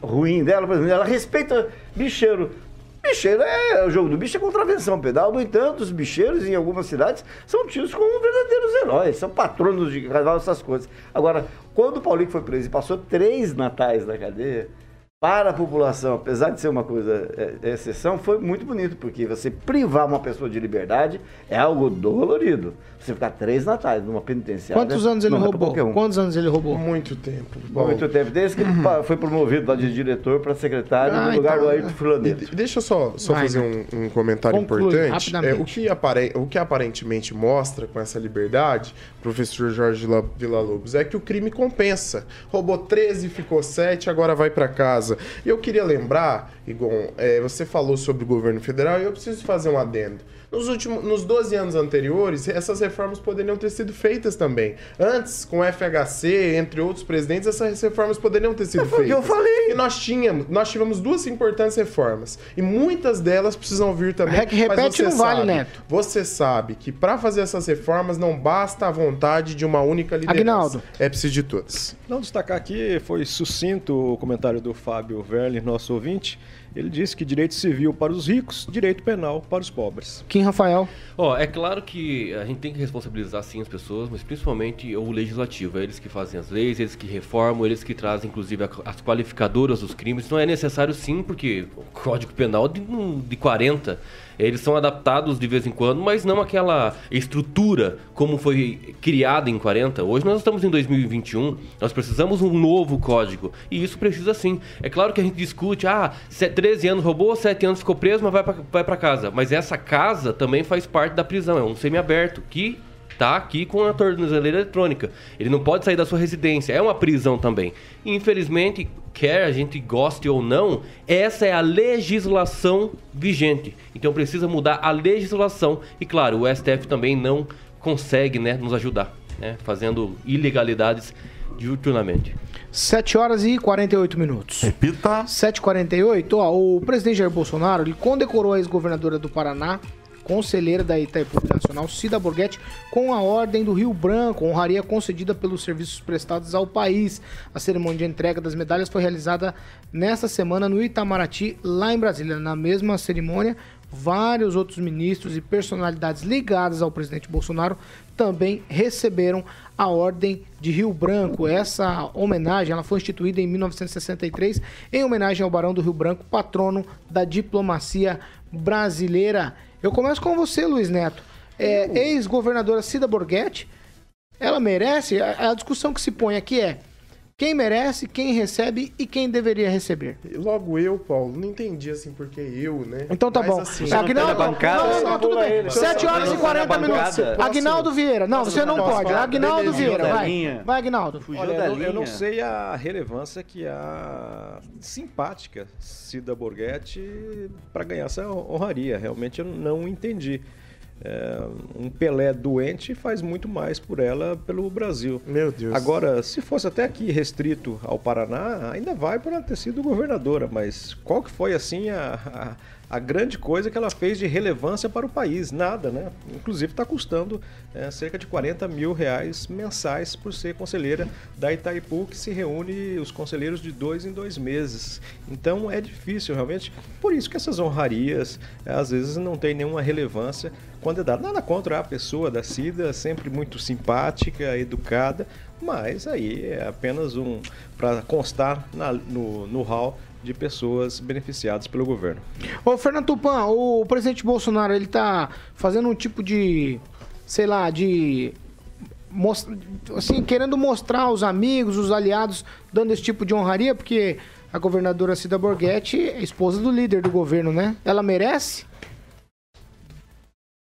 ruim dela, por exemplo, ela respeita bicheiro. Bicheiro é o jogo do bicho, é contravenção pedal. No entanto, os bicheiros em algumas cidades são tidos como verdadeiros heróis, são patronos de carnaval, essas coisas. Agora, quando o Paulinho foi preso e passou 3 natais na cadeia, para a população, apesar de ser uma coisa exceção, foi muito bonito, porque você privar uma pessoa de liberdade é algo dolorido. Você ficar 3 natais numa penitenciária... Quantos anos ele roubou? Quantos anos ele roubou? Muito tempo. Bom. Muito tempo. Desde que ele foi promovido lá de diretor para secretário, no lugar do Ayrton Fulaneto. Deixa eu só fazer um comentário importante. O que aparentemente mostra com essa liberdade, professor Jorge Villa-Lobos, é que o crime compensa. Roubou 13, ficou 7, agora vai para casa. E eu queria lembrar, Igon, você falou sobre o governo federal e eu preciso fazer um adendo. Nos 12 anos anteriores, essas reformas poderiam ter sido feitas também. Antes, com o FHC, entre outros presidentes, essas reformas poderiam ter sido feitas. Eu falei. E nós tivemos 2 importantes reformas. E muitas delas precisam vir também. Repete, não vale, Neto. Você sabe que para fazer essas reformas não basta a vontade de uma única liderança. Aguinaldo. É preciso de todas. Não, destacar aqui, foi sucinto o comentário do Fábio Verli, nosso ouvinte. Ele disse que direito civil para os ricos, direito penal para os pobres. Quem, Rafael? É claro que a gente tem que responsabilizar sim as pessoas, mas principalmente o legislativo. É eles que fazem as leis, eles que reformam, eles que trazem inclusive as qualificadoras dos crimes. Não é necessário sim, porque o Código Penal de 40... eles são adaptados de vez em quando, mas não aquela estrutura como foi criada em 40. Hoje nós estamos em 2021, nós precisamos um novo código. E isso precisa sim. É claro que a gente discute, 13 anos roubou, 7 anos ficou preso, mas vai pra casa. Mas essa casa também faz parte da prisão, é um semiaberto, que está aqui com a tornozeleira eletrônica. Ele não pode sair da sua residência, é uma prisão também. Infelizmente, quer a gente goste ou não, essa é a legislação vigente. Então precisa mudar a legislação. E claro, o STF também não consegue, nos ajudar, fazendo ilegalidades diuturnamente. 7 horas e 48 minutos. Repita. 7h48. O presidente Jair Bolsonaro, ele condecorou a ex-governadora do Paraná, conselheira da Itaipu Nacional, Cida Borghetti, com a Ordem do Rio Branco, honraria concedida pelos serviços prestados ao país. A cerimônia de entrega das medalhas foi realizada nesta semana no Itamaraty, lá em Brasília. Na mesma cerimônia, vários outros ministros e personalidades ligadas ao presidente Bolsonaro também receberam a Ordem de Rio Branco. Essa homenagem, ela foi instituída em 1963 em homenagem ao Barão do Rio Branco, patrono da diplomacia brasileira. Eu começo com você, Luiz Neto. Ex-governadora Cida Borghetti, ela merece? A discussão que se põe aqui é quem merece, quem recebe e quem deveria receber. Logo eu, Paulo, não entendi assim porque eu, né? Então tá. Mas, bom. Assim, Aguinaldo, não, tudo bem. 7 horas e 40 minutos. Aguinaldo Vieira. Não, você não pode. Aguinaldo Vieira, vai. Vai, Aguinaldo. Olha, eu não sei a relevância que a simpática Cida Borghetti para ganhar essa honraria. Realmente eu não entendi. Um Pelé doente faz muito mais por ela, pelo Brasil. Meu Deus. Agora, se fosse até aqui restrito ao Paraná, ainda vai por ela ter sido governadora, mas qual que foi assim a grande coisa que ela fez de relevância para o país? Nada, né? Inclusive está custando cerca de R$40 mil mensais por ser conselheira da Itaipu, que se reúne os conselheiros de 2 em 2 meses. Então é difícil realmente, por isso que essas honrarias às vezes não tem nenhuma relevância quando é dado. Nada contra a pessoa da Cida, sempre muito simpática, educada, mas aí é apenas para constar no hall de pessoas beneficiadas pelo governo. Ô, Fernando Tupan, o presidente Bolsonaro, ele tá fazendo um tipo de, sei lá, de assim, querendo mostrar aos amigos, os aliados, dando esse tipo de honraria, porque a governadora Cida Borghetti é esposa do líder do governo, né? Ela merece?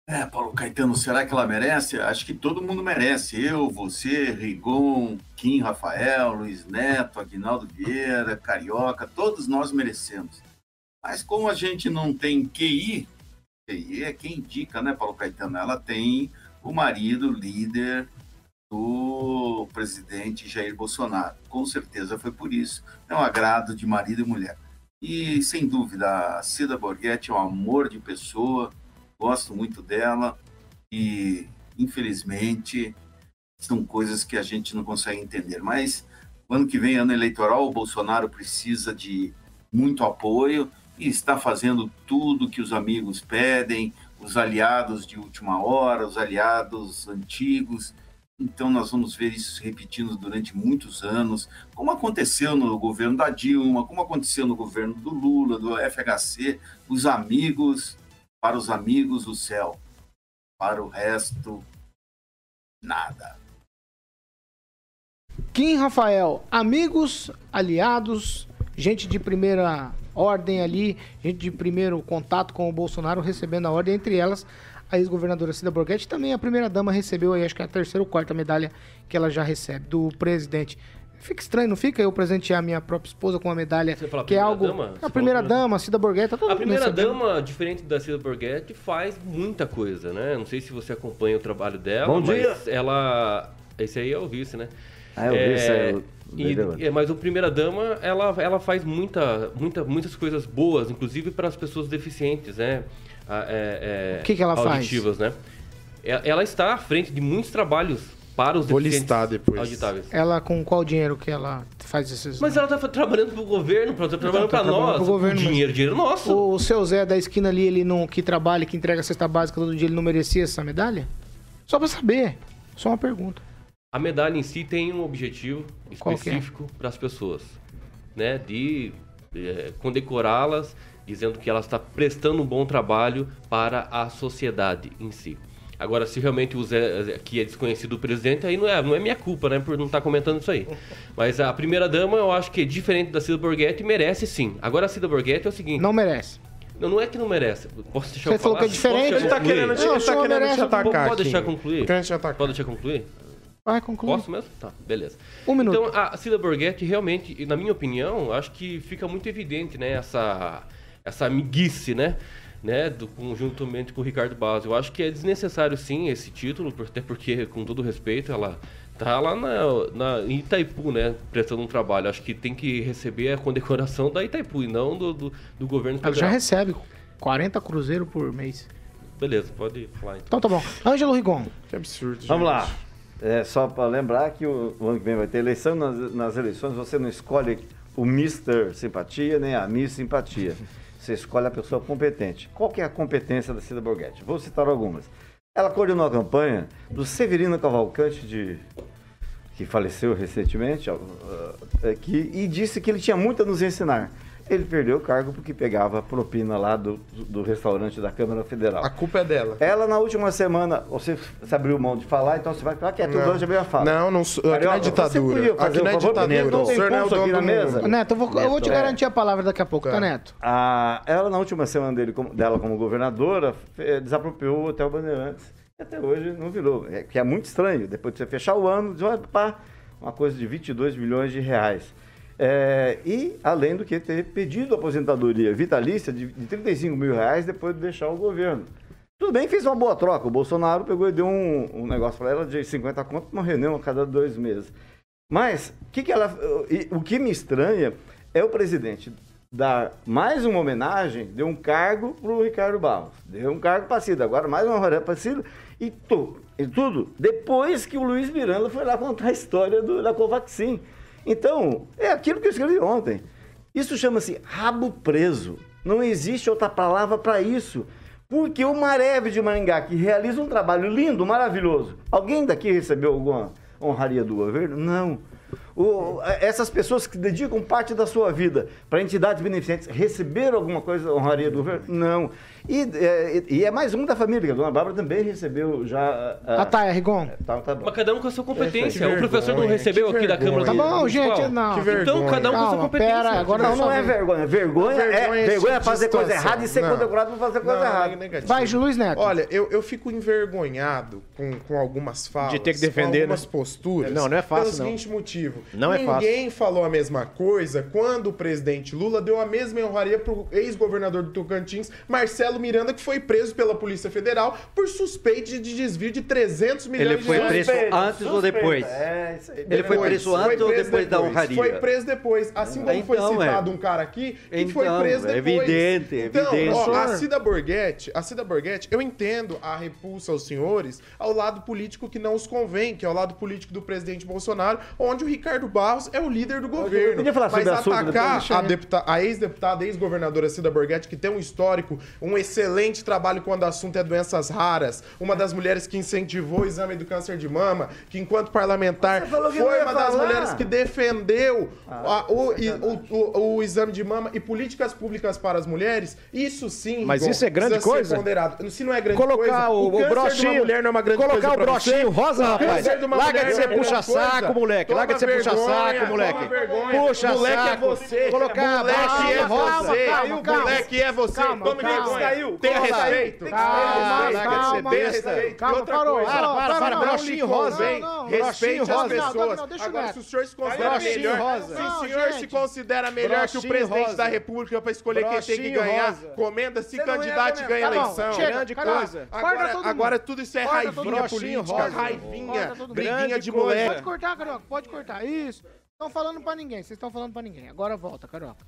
É, Paulo Caetano, será que ela merece? Acho que todo mundo merece. Eu, você, Rigon, Kim, Rafael, Luiz Neto, Aguinaldo Vieira, Carioca, todos nós merecemos. Mas como a gente não tem QI, QI é quem indica, né, Paulo Caetano? Ela tem o marido, líder do presidente Jair Bolsonaro. Com certeza foi por isso. É um agrado de marido e mulher. E, sem dúvida, a Cida Borghetti é um amor de pessoa. Gosto muito dela e, infelizmente, são coisas que a gente não consegue entender. Mas, ano que vem, ano eleitoral, o Bolsonaro precisa de muito apoio e está fazendo tudo que os amigos pedem, os aliados de última hora, os aliados antigos. Então, nós vamos ver isso se repetindo durante muitos anos, como aconteceu no governo da Dilma, como aconteceu no governo do Lula, do FHC, os amigos... Para os amigos, o céu. Para o resto, nada. Kim Rafael, amigos, aliados, gente de primeira ordem ali, gente de primeiro contato com o Bolsonaro recebendo a ordem, entre elas a ex-governadora Cida Borghetti, também a primeira-dama recebeu aí, acho que é a terceira ou quarta medalha que ela já recebe do presidente. Fica estranho, não fica eu presentear a minha própria esposa com uma medalha, que é algo... Dama? A primeira-dama, Cida Borghetti... A primeira-dama, diferente da Cida Borghetti, faz muita coisa, né? Não sei se você acompanha o trabalho dela, mas ela... Esse aí é o vice, né? Ah, é o vice, é o... mas a primeira-dama, ela faz muitas coisas boas, inclusive para as pessoas deficientes, né? O que ela auditivas, faz? Né? Ela está à frente de muitos trabalhos para os deficientes auditáveis. Ela, com qual dinheiro que ela faz esses... Mas ela está trabalhando para o governo, está trabalhando para nós. Pro governo, dinheiro nosso. O seu Zé da esquina ali, ele não, que trabalha, que entrega a cesta básica todo dia, ele não merecia essa medalha? Só para saber. Só uma pergunta. A medalha em si tem um objetivo específico para as pessoas, né? De condecorá-las, dizendo que ela está prestando um bom trabalho para a sociedade em si. Agora, se realmente o Zé, que é desconhecido do presidente, aí não é minha culpa, né? Por não estar comentando isso aí. Mas a primeira-dama, eu acho que é diferente da Cida Borghetti, merece sim. Agora, a Cida Borghetti é o seguinte... Não merece. Não é que não merece. Posso deixar eu falar? Você falou que é diferente. Ele está querendo te atacar. Pode deixar concluir? Pode deixar concluir? Vai concluir. Posso mesmo? Tá, beleza. Um minuto. Então, a Cida Borghetti, realmente, na minha opinião, acho que fica muito evidente, né? Essa amiguice, né? Conjuntamente com o Ricardo Basso. Eu acho que é desnecessário, sim, esse título, até porque, com todo respeito, ela tá lá em Itaipu, né, prestando um trabalho. Acho que tem que receber a condecoração da Itaipu e não do governo federal. Ela já recebe 40 cruzeiros por mês. Beleza, pode falar então. Então tá bom. Ângelo Rigon. Que absurdo, gente. Vamos lá. É, só para lembrar que o ano que vem vai ter eleição. Nas eleições você não escolhe o Mr. Simpatia, nem a Miss Simpatia. Você escolhe a pessoa competente. Qual que é a competência da Cida Borghetti? Vou citar algumas. Ela coordenou a campanha do Severino Cavalcante, que faleceu recentemente, e disse que ele tinha muito a nos ensinar. Ele perdeu o cargo porque pegava a propina lá do restaurante da Câmara Federal. A culpa é dela. Ela, na última semana, você abriu mão de falar, então você vai falar que é tudo hoje, abriu a fala. Não, não sou. Aqui não é ditadura. Aqui não é ditadura. O senhor não é o dono da mesa. Neto, eu vou te garantir a palavra daqui a pouco, tá, Neto? Ela, na última semana dela como governadora, desapropriou o Hotel Bandeirantes. E até hoje não virou. Que é muito estranho. Depois de você fechar o ano, diz, olha, pá, uma coisa de 22 milhões de reais. E além do que ter pedido aposentadoria vitalícia de 35 mil reais depois de deixar o governo. Tudo bem, fez uma boa troca. O Bolsonaro pegou e deu um negócio para ela de 50 conto, uma reunião a cada 2 meses. Mas o que me estranha é o presidente dar mais uma homenagem, deu um cargo para o Ricardo Barros, deu um cargo para Cida, agora mais uma homenagem para Cida e tudo, depois que o Luiz Miranda foi lá contar a história da Covaxin. Então, é aquilo que eu escrevi ontem. Isso chama-se rabo preso. Não existe outra palavra para isso. Porque o Mareve de Maringá, que realiza um trabalho lindo, maravilhoso, alguém daqui recebeu alguma honraria do governo? Não. Essas pessoas que dedicam parte da sua vida para entidades beneficentes receberam alguma coisa, honraria do governo? Não. E é mais um da família, a dona Bárbara também recebeu já... tá, Rigon. Tá bom. Mas cada um com a sua competência. O professor não recebeu aqui da Câmara... Tá bom, gente, não. Então, cada um com a sua competência. Pera, agora não é vergonha. Vergonha é fazer coisa errada e ser condecorado por fazer coisa errada. Vai, Luiz Neto. Olha, eu fico envergonhado com algumas falas, de ter que defender, algumas posturas. Não é fácil, pelo seguinte motivo. Não é fácil. Ninguém falou a mesma coisa quando o presidente Lula deu a mesma honraria pro ex-governador do Tocantins, Marcelo Miranda, que foi preso pela Polícia Federal por suspeita de desvio de 300 milhões de reais. Ele foi preso antes ou depois? Ele foi preso antes ou depois da honraria? Foi preso depois. Assim como foi citado um cara aqui que foi preso depois. Evidente. Ó, a Cida Borghetti, eu entendo a repulsa aos senhores ao lado político que não os convém, que é o lado político do presidente Bolsonaro, onde o Ricardo Barros é o líder do governo. Eu falar mas atacar a ex-deputada, ex-governadora Cida Borghetti, que tem um histórico, um excelente trabalho quando o assunto é doenças raras, uma das mulheres que incentivou o exame do câncer de mama, que enquanto parlamentar foi uma das mulheres que defendeu o exame de mama e políticas públicas para as mulheres, isso sim, mas isso é grande coisa? Se não é grande coisa, o brochinho de uma mulher não é uma grande coisa. Colocar o brochinho rosa, rapaz. Larga de ser puxa-saco, moleque. Larga de ser puxa-saco, moleque. Puxa-saco. Moleque é você. Tome vergonha. Tenha respeito. Larga de ser besta. Para, brochinho rosa. Respeite as pessoas. Agora, se o senhor se considera melhor, se o senhor se considera melhor que o presidente da República para escolher quem tem que ganhar, comenda-se candidato e ganha eleição. Grande coisa. Agora tudo isso é raivinha política, raivinha, briguinha de moleque. Pode cortar, Carioca, pode cortar. Isso. Não estão falando pra ninguém, vocês estão falando pra ninguém. Agora volta, Carioca.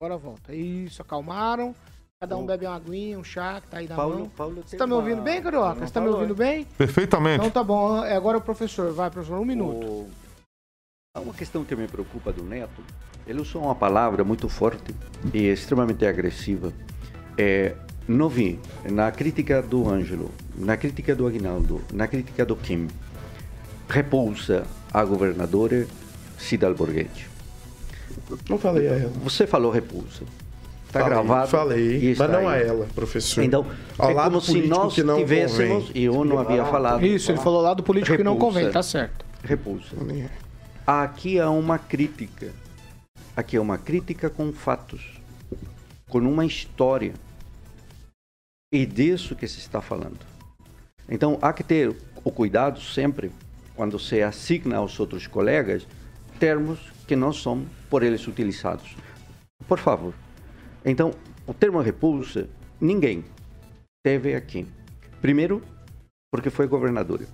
Agora volta. Isso, acalmaram. Cada um bebe uma aguinha, um chá que tá aí na mão. Você tá me ouvindo bem, Carioca? Você tá me ouvindo bem? Perfeitamente. Então tá bom. Agora o professor. Vai, professor, um minuto. Uma questão que me preocupa do Neto, ele usou uma palavra muito forte e extremamente agressiva. Não vi na crítica do Ângelo, na crítica do Aguinaldo, na crítica do Kim, repulsa à governadora Cida Borghetti. Não falei a ela. Você falou repulsa. Está gravado. Falei, mas não a ela, professor. Então, ao lado como se nós que não tivéssemos, convém. E eu não havia falado. Isso, ele falou lado político repulsa, que não convém, tá certo. Repulsa. Aqui há uma crítica. Aqui é uma crítica com fatos, com uma história. E disso que se está falando. Então, há que ter o cuidado sempre, quando se assigna aos outros colegas, termos que não são por eles utilizados. Por favor. Então, o termo repulsa, ninguém teve aqui. Primeiro, porque foi governadora.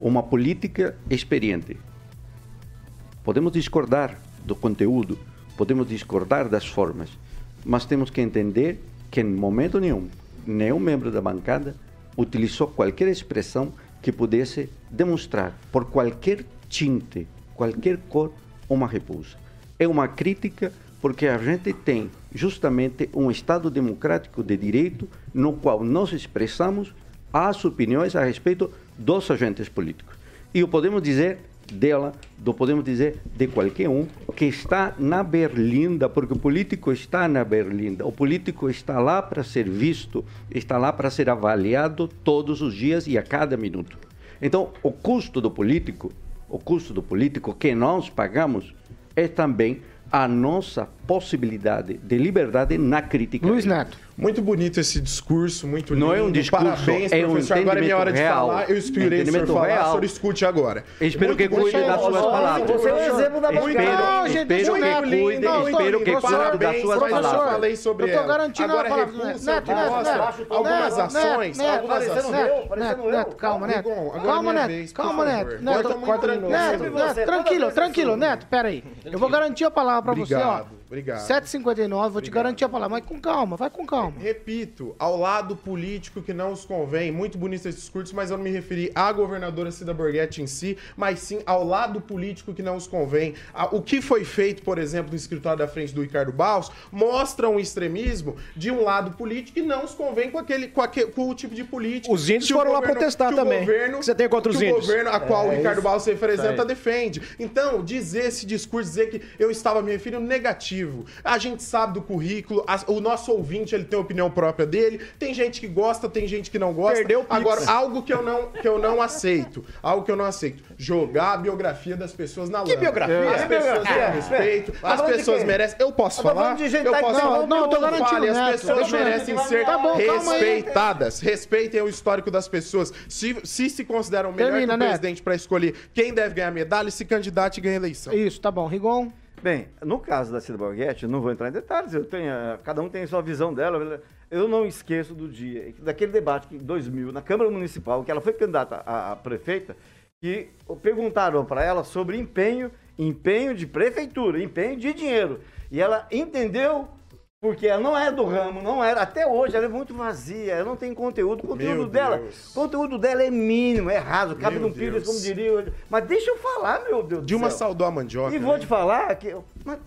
Uma política experiente. Podemos discordar do conteúdo, podemos discordar das formas, mas temos que entender que em momento nenhum, nenhum membro da bancada utilizou qualquer expressão que pudesse demonstrar, por qualquer tinte, qualquer cor, uma repulsa. É uma crítica porque a gente tem justamente um Estado democrático de direito no qual nós expressamos as opiniões a respeito dos agentes políticos. E o podemos dizer dela, podemos dizer de qualquer um que está na berlinda, porque o político está na berlinda, o político está lá para ser visto, está lá para ser avaliado todos os dias e a cada minuto. Então, o custo do político que nós pagamos é também a nossa possibilidade de liberdade na crítica. Luiz Neto. Muito bonito esse discurso, muito lindo. Não é um discurso, parabéns, é um entendimento. Agora é minha hora de falar, eu inspirei o senhor falar, o senhor escute agora. Espero que cuide das suas palavras. Você é um exemplo da bancada. Espero que cuide das suas palavras. Eu estou garantindo a palavra. Neto, algumas ações. Neto, calma, Neto. Calma, Neto. Neto, tranquilo, Neto, peraí. Eu vou garantir a palavra para você, ó. Obrigado. 7h59, vou te garantir a palavra, mas com calma, vai com calma. Repito, ao lado político que não os convém, muito bonito esse discurso, mas eu não me referi à governadora Cida Borghetti em si, mas sim ao lado político que não os convém. O que foi feito, por exemplo, no escritório da frente do Ricardo Barros, mostra um extremismo de um lado político que não os convém com o tipo de político. Os índios foram lá protestar também. Você tem contra os índios? O governo a qual o Ricardo Barros se representa defende. Então, dizer esse discurso, dizer que eu estava me referindo negativo, objetivo. A gente sabe do currículo, o nosso ouvinte ele tem a opinião própria dele, tem gente que gosta, tem gente que não gosta. Perdeu o pizza. Agora, algo que eu não aceito, algo que eu não aceito, jogar a biografia das pessoas na lama. Que biografia? As pessoas têm respeito, as pessoas merecem... Eu posso falar? Eu posso falar? Não, eu tô garantindo. As pessoas merecem ser respeitadas. Respeitem o histórico das pessoas. Se consideram melhor que o presidente para escolher quem deve ganhar medalha, se candidata e ganha eleição. Isso, tá bom. Rigon? Bem, no caso da Cida Borghetti, não vou entrar em detalhes, cada um tem a sua visão dela. Eu não esqueço do dia, daquele debate que, em 2000, na Câmara Municipal, que ela foi candidata a prefeita, que perguntaram para ela sobre empenho de prefeitura, empenho de dinheiro. E ela entendeu, porque ela não era do ramo, não era, até hoje ela é muito vazia, ela não tem conteúdo. O conteúdo dela é mínimo, é raso, cabe num pires, como diria. Mas deixa eu falar, meu Deus do céu. Dilma saudou a mandioca. E vou te falar que... Mas...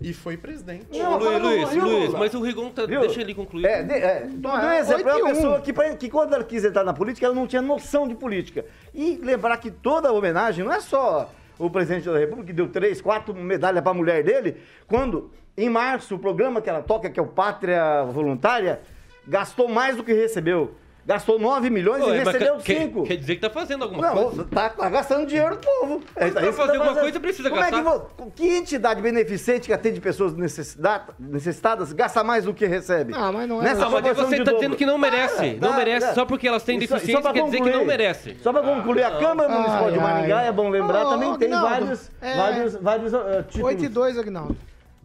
E foi presidente. Não, Luiz, mas o Rigon, deixa ele concluir. Um exemplo, é uma pessoa que quando ela quis entrar na política, ela não tinha noção de política. E lembrar que toda homenagem não é só o presidente da República, que deu 3, 4 medalhas para a mulher dele, quando, em março, o programa que ela toca, que é o Pátria Voluntária, gastou mais do que recebeu. Gastou 9 milhões e recebeu 5. Quer dizer que tá fazendo alguma coisa? Não, tá gastando dinheiro do povo. Mas pra fazer alguma coisa precisa gastar. Que entidade beneficente que atende pessoas necessitadas gasta mais do que recebe? Ah, mas não é. Mas você tá dizendo que não merece. Não merece, só porque elas têm deficiência quer dizer que não merece. Só pra concluir, a Câmara Municipal de Maringá, é bom lembrar, também tem vários títulos. 8-2, Agnaldo.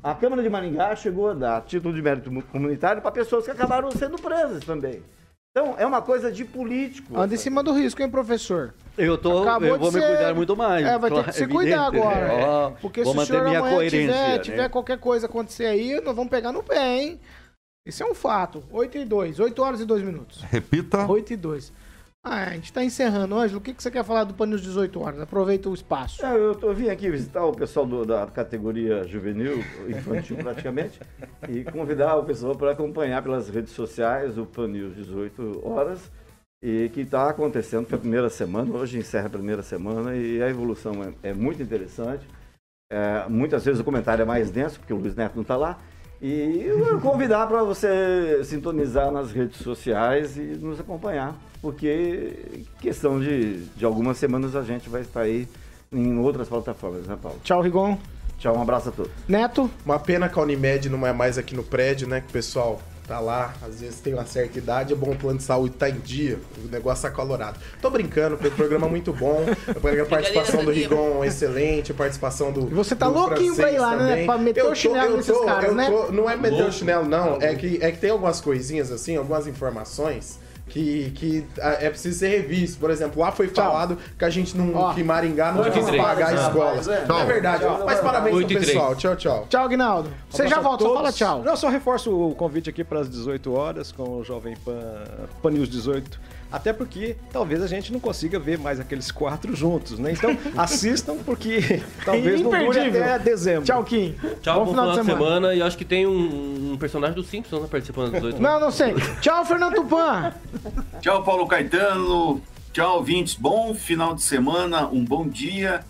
A Câmara de Maringá chegou a dar título de mérito comunitário para pessoas que acabaram sendo presas também. Então, é uma coisa de político. Anda em cima do risco, hein, professor? Eu vou me cuidar muito mais. Vai ter que se cuidar agora. Porque se o senhor amanhã tiver qualquer coisa acontecer aí, nós vamos pegar no pé, hein? Isso é um fato. 8:02, 8h02. Repita. 8:02. A gente está encerrando. Ângelo, o que você quer falar do Pan News 18 horas? Aproveita o espaço. Eu vim aqui visitar o pessoal da categoria juvenil, infantil praticamente, e convidar o pessoal para acompanhar pelas redes sociais o Pan News 18 horas, e que está acontecendo pela primeira semana, hoje encerra a primeira semana, e a evolução é muito interessante. Muitas vezes o comentário é mais denso, porque o Luiz Neto não está lá. E eu convidar para você sintonizar nas redes sociais e nos acompanhar, porque questão de algumas semanas a gente vai estar aí em outras plataformas, né, Paulo? Tchau, Rigon. Tchau, um abraço a todos. Neto? Uma pena que a Unimed não é mais aqui no prédio, né, que o pessoal tá lá, às vezes tem uma certa idade, é bom o plano de saúde tá em dia, o negócio tá colorado. Tô brincando, porque o programa é muito bom, a participação do Rigon excelente, a participação do... Você tá louquinho pra ir lá, também, né? Pra meter o chinelo nesses caras, né? Não é meter o chinelo, não. É que tem algumas coisinhas assim, algumas informações... Que é preciso ser revisto. Por exemplo, lá foi falado que a gente não... que Maringá não vai pagar escolas. É verdade. Mas parabéns pro pessoal. Tchau, tchau. Tchau, Aguinaldo. Você já volta, só fala tchau. Não, só reforço o convite aqui para as 18 horas com o Jovem Pan News 18. Até porque talvez a gente não consiga ver mais aqueles 4 juntos, né? Então assistam, porque talvez não dure até dezembro. Tchau, Kim. Tchau, bom final de semana. E acho que tem um personagem do Simpsons participando das 18 horas. Não sei. Tchau, Fernando Tupan. Tchau, Paulo Caetano. Tchau, ouvintes. Bom final de semana, um bom dia.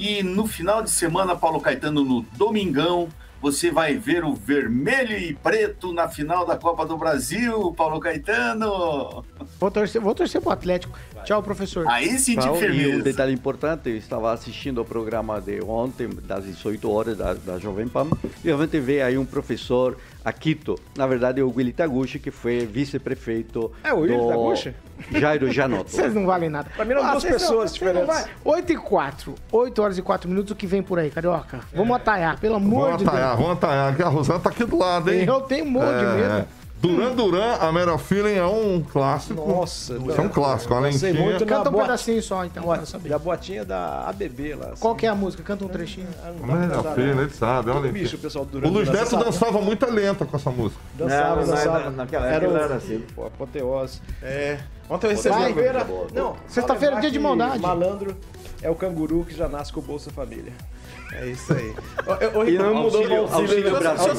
E no final de semana, Paulo Caetano, no domingão, você vai ver o vermelho e preto na final da Copa do Brasil, Paulo Caetano. Vou torcer pro Atlético. Vai. Tchau, professor. Aí sim, de firmeza. Um detalhe importante, eu estava assistindo ao programa de ontem, das 18 horas da Jovem Pan, e a gente vê aí um professor... Aquito, na verdade, é o Willy Taguchi, que foi vice-prefeito do Jairo Janotto. Vocês não valem nada. Para mim, eram duas pessoas diferentes. 8:04, 8h04, o que vem por aí, Carioca? Vamos atalhar, pelo amor de Deus. Vamos atalhar, que a Rosana tá aqui do lado, hein? Eu tenho um monte de medo. Duran, a Meryl Feeling é um clássico. Nossa, isso é um clássico, além de... Canta um pedacinho só, então, para saber. Da boatinha da ABB lá. Assim. Qual que é a música? Canta um trechinho. Meryl Feeling, ele sabe, olha aí. Bicho, pessoal, Duran, o Luiz Neto dançava muito lenta com essa música. Dançava. Naquela era assim, pô, apoteose. Ontem eu recebi... Sexta-feira, dia de maldade. Malandro é o canguru que já nasce com o Bolsa Família. É isso aí. E não mudou o Auxílio Brasil.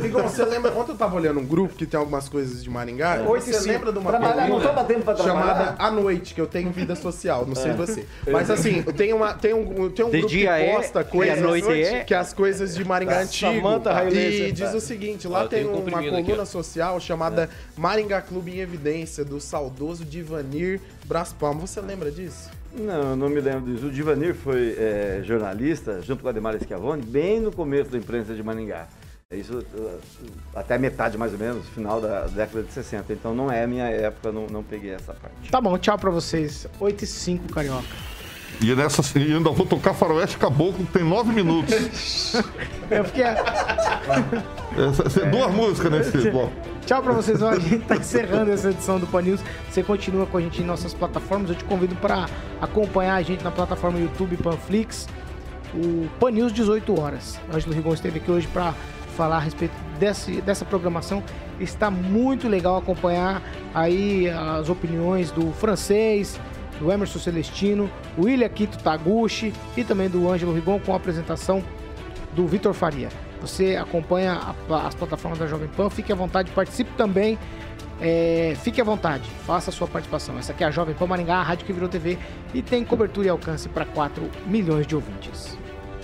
Rigon, você lembra, ontem eu tava olhando um grupo que tem algumas coisas de Maringá? Você lembra de uma coluna chamada A Noite, que eu tenho vida social, não sei você. Mas assim, tem um grupo que posta coisas, que as coisas de Maringá antigo. E diz o seguinte, lá tem uma coluna social chamada Maringá Clube em Evidência, do saudoso Divanir Bras Palma. Você lembra disso? Não, eu não me lembro disso. O Divanir foi jornalista, junto com a Ademar Schiavone, bem no começo da imprensa de Maringá. Isso até a metade, mais ou menos, final da década de 60. Então não é a minha época, não peguei essa parte. Tá bom, tchau pra vocês. 8h05, Carioca. E ainda vou tocar Faroeste Caboclo, tem 9 minutos. Eu fiquei... Duas músicas nesse bloco. Tchau pra vocês, a gente tá encerrando essa edição do Pan News. Você continua com a gente em nossas plataformas. Eu te convido para acompanhar a gente na plataforma YouTube Panflix, o Pan News 18 horas. O Ângelo Rigon esteve aqui hoje para falar a respeito dessa programação. Está muito legal acompanhar aí as opiniões do francês, do Emerson Celestino, o William Quito Taguchi e também do Ângelo Rigon, com a apresentação do Vitor Faria. Você acompanha as plataformas da Jovem Pan, fique à vontade, participe também, fique à vontade, faça a sua participação. Essa aqui é a Jovem Pan Maringá, a rádio que virou TV e tem cobertura e alcance para 4 milhões de ouvintes.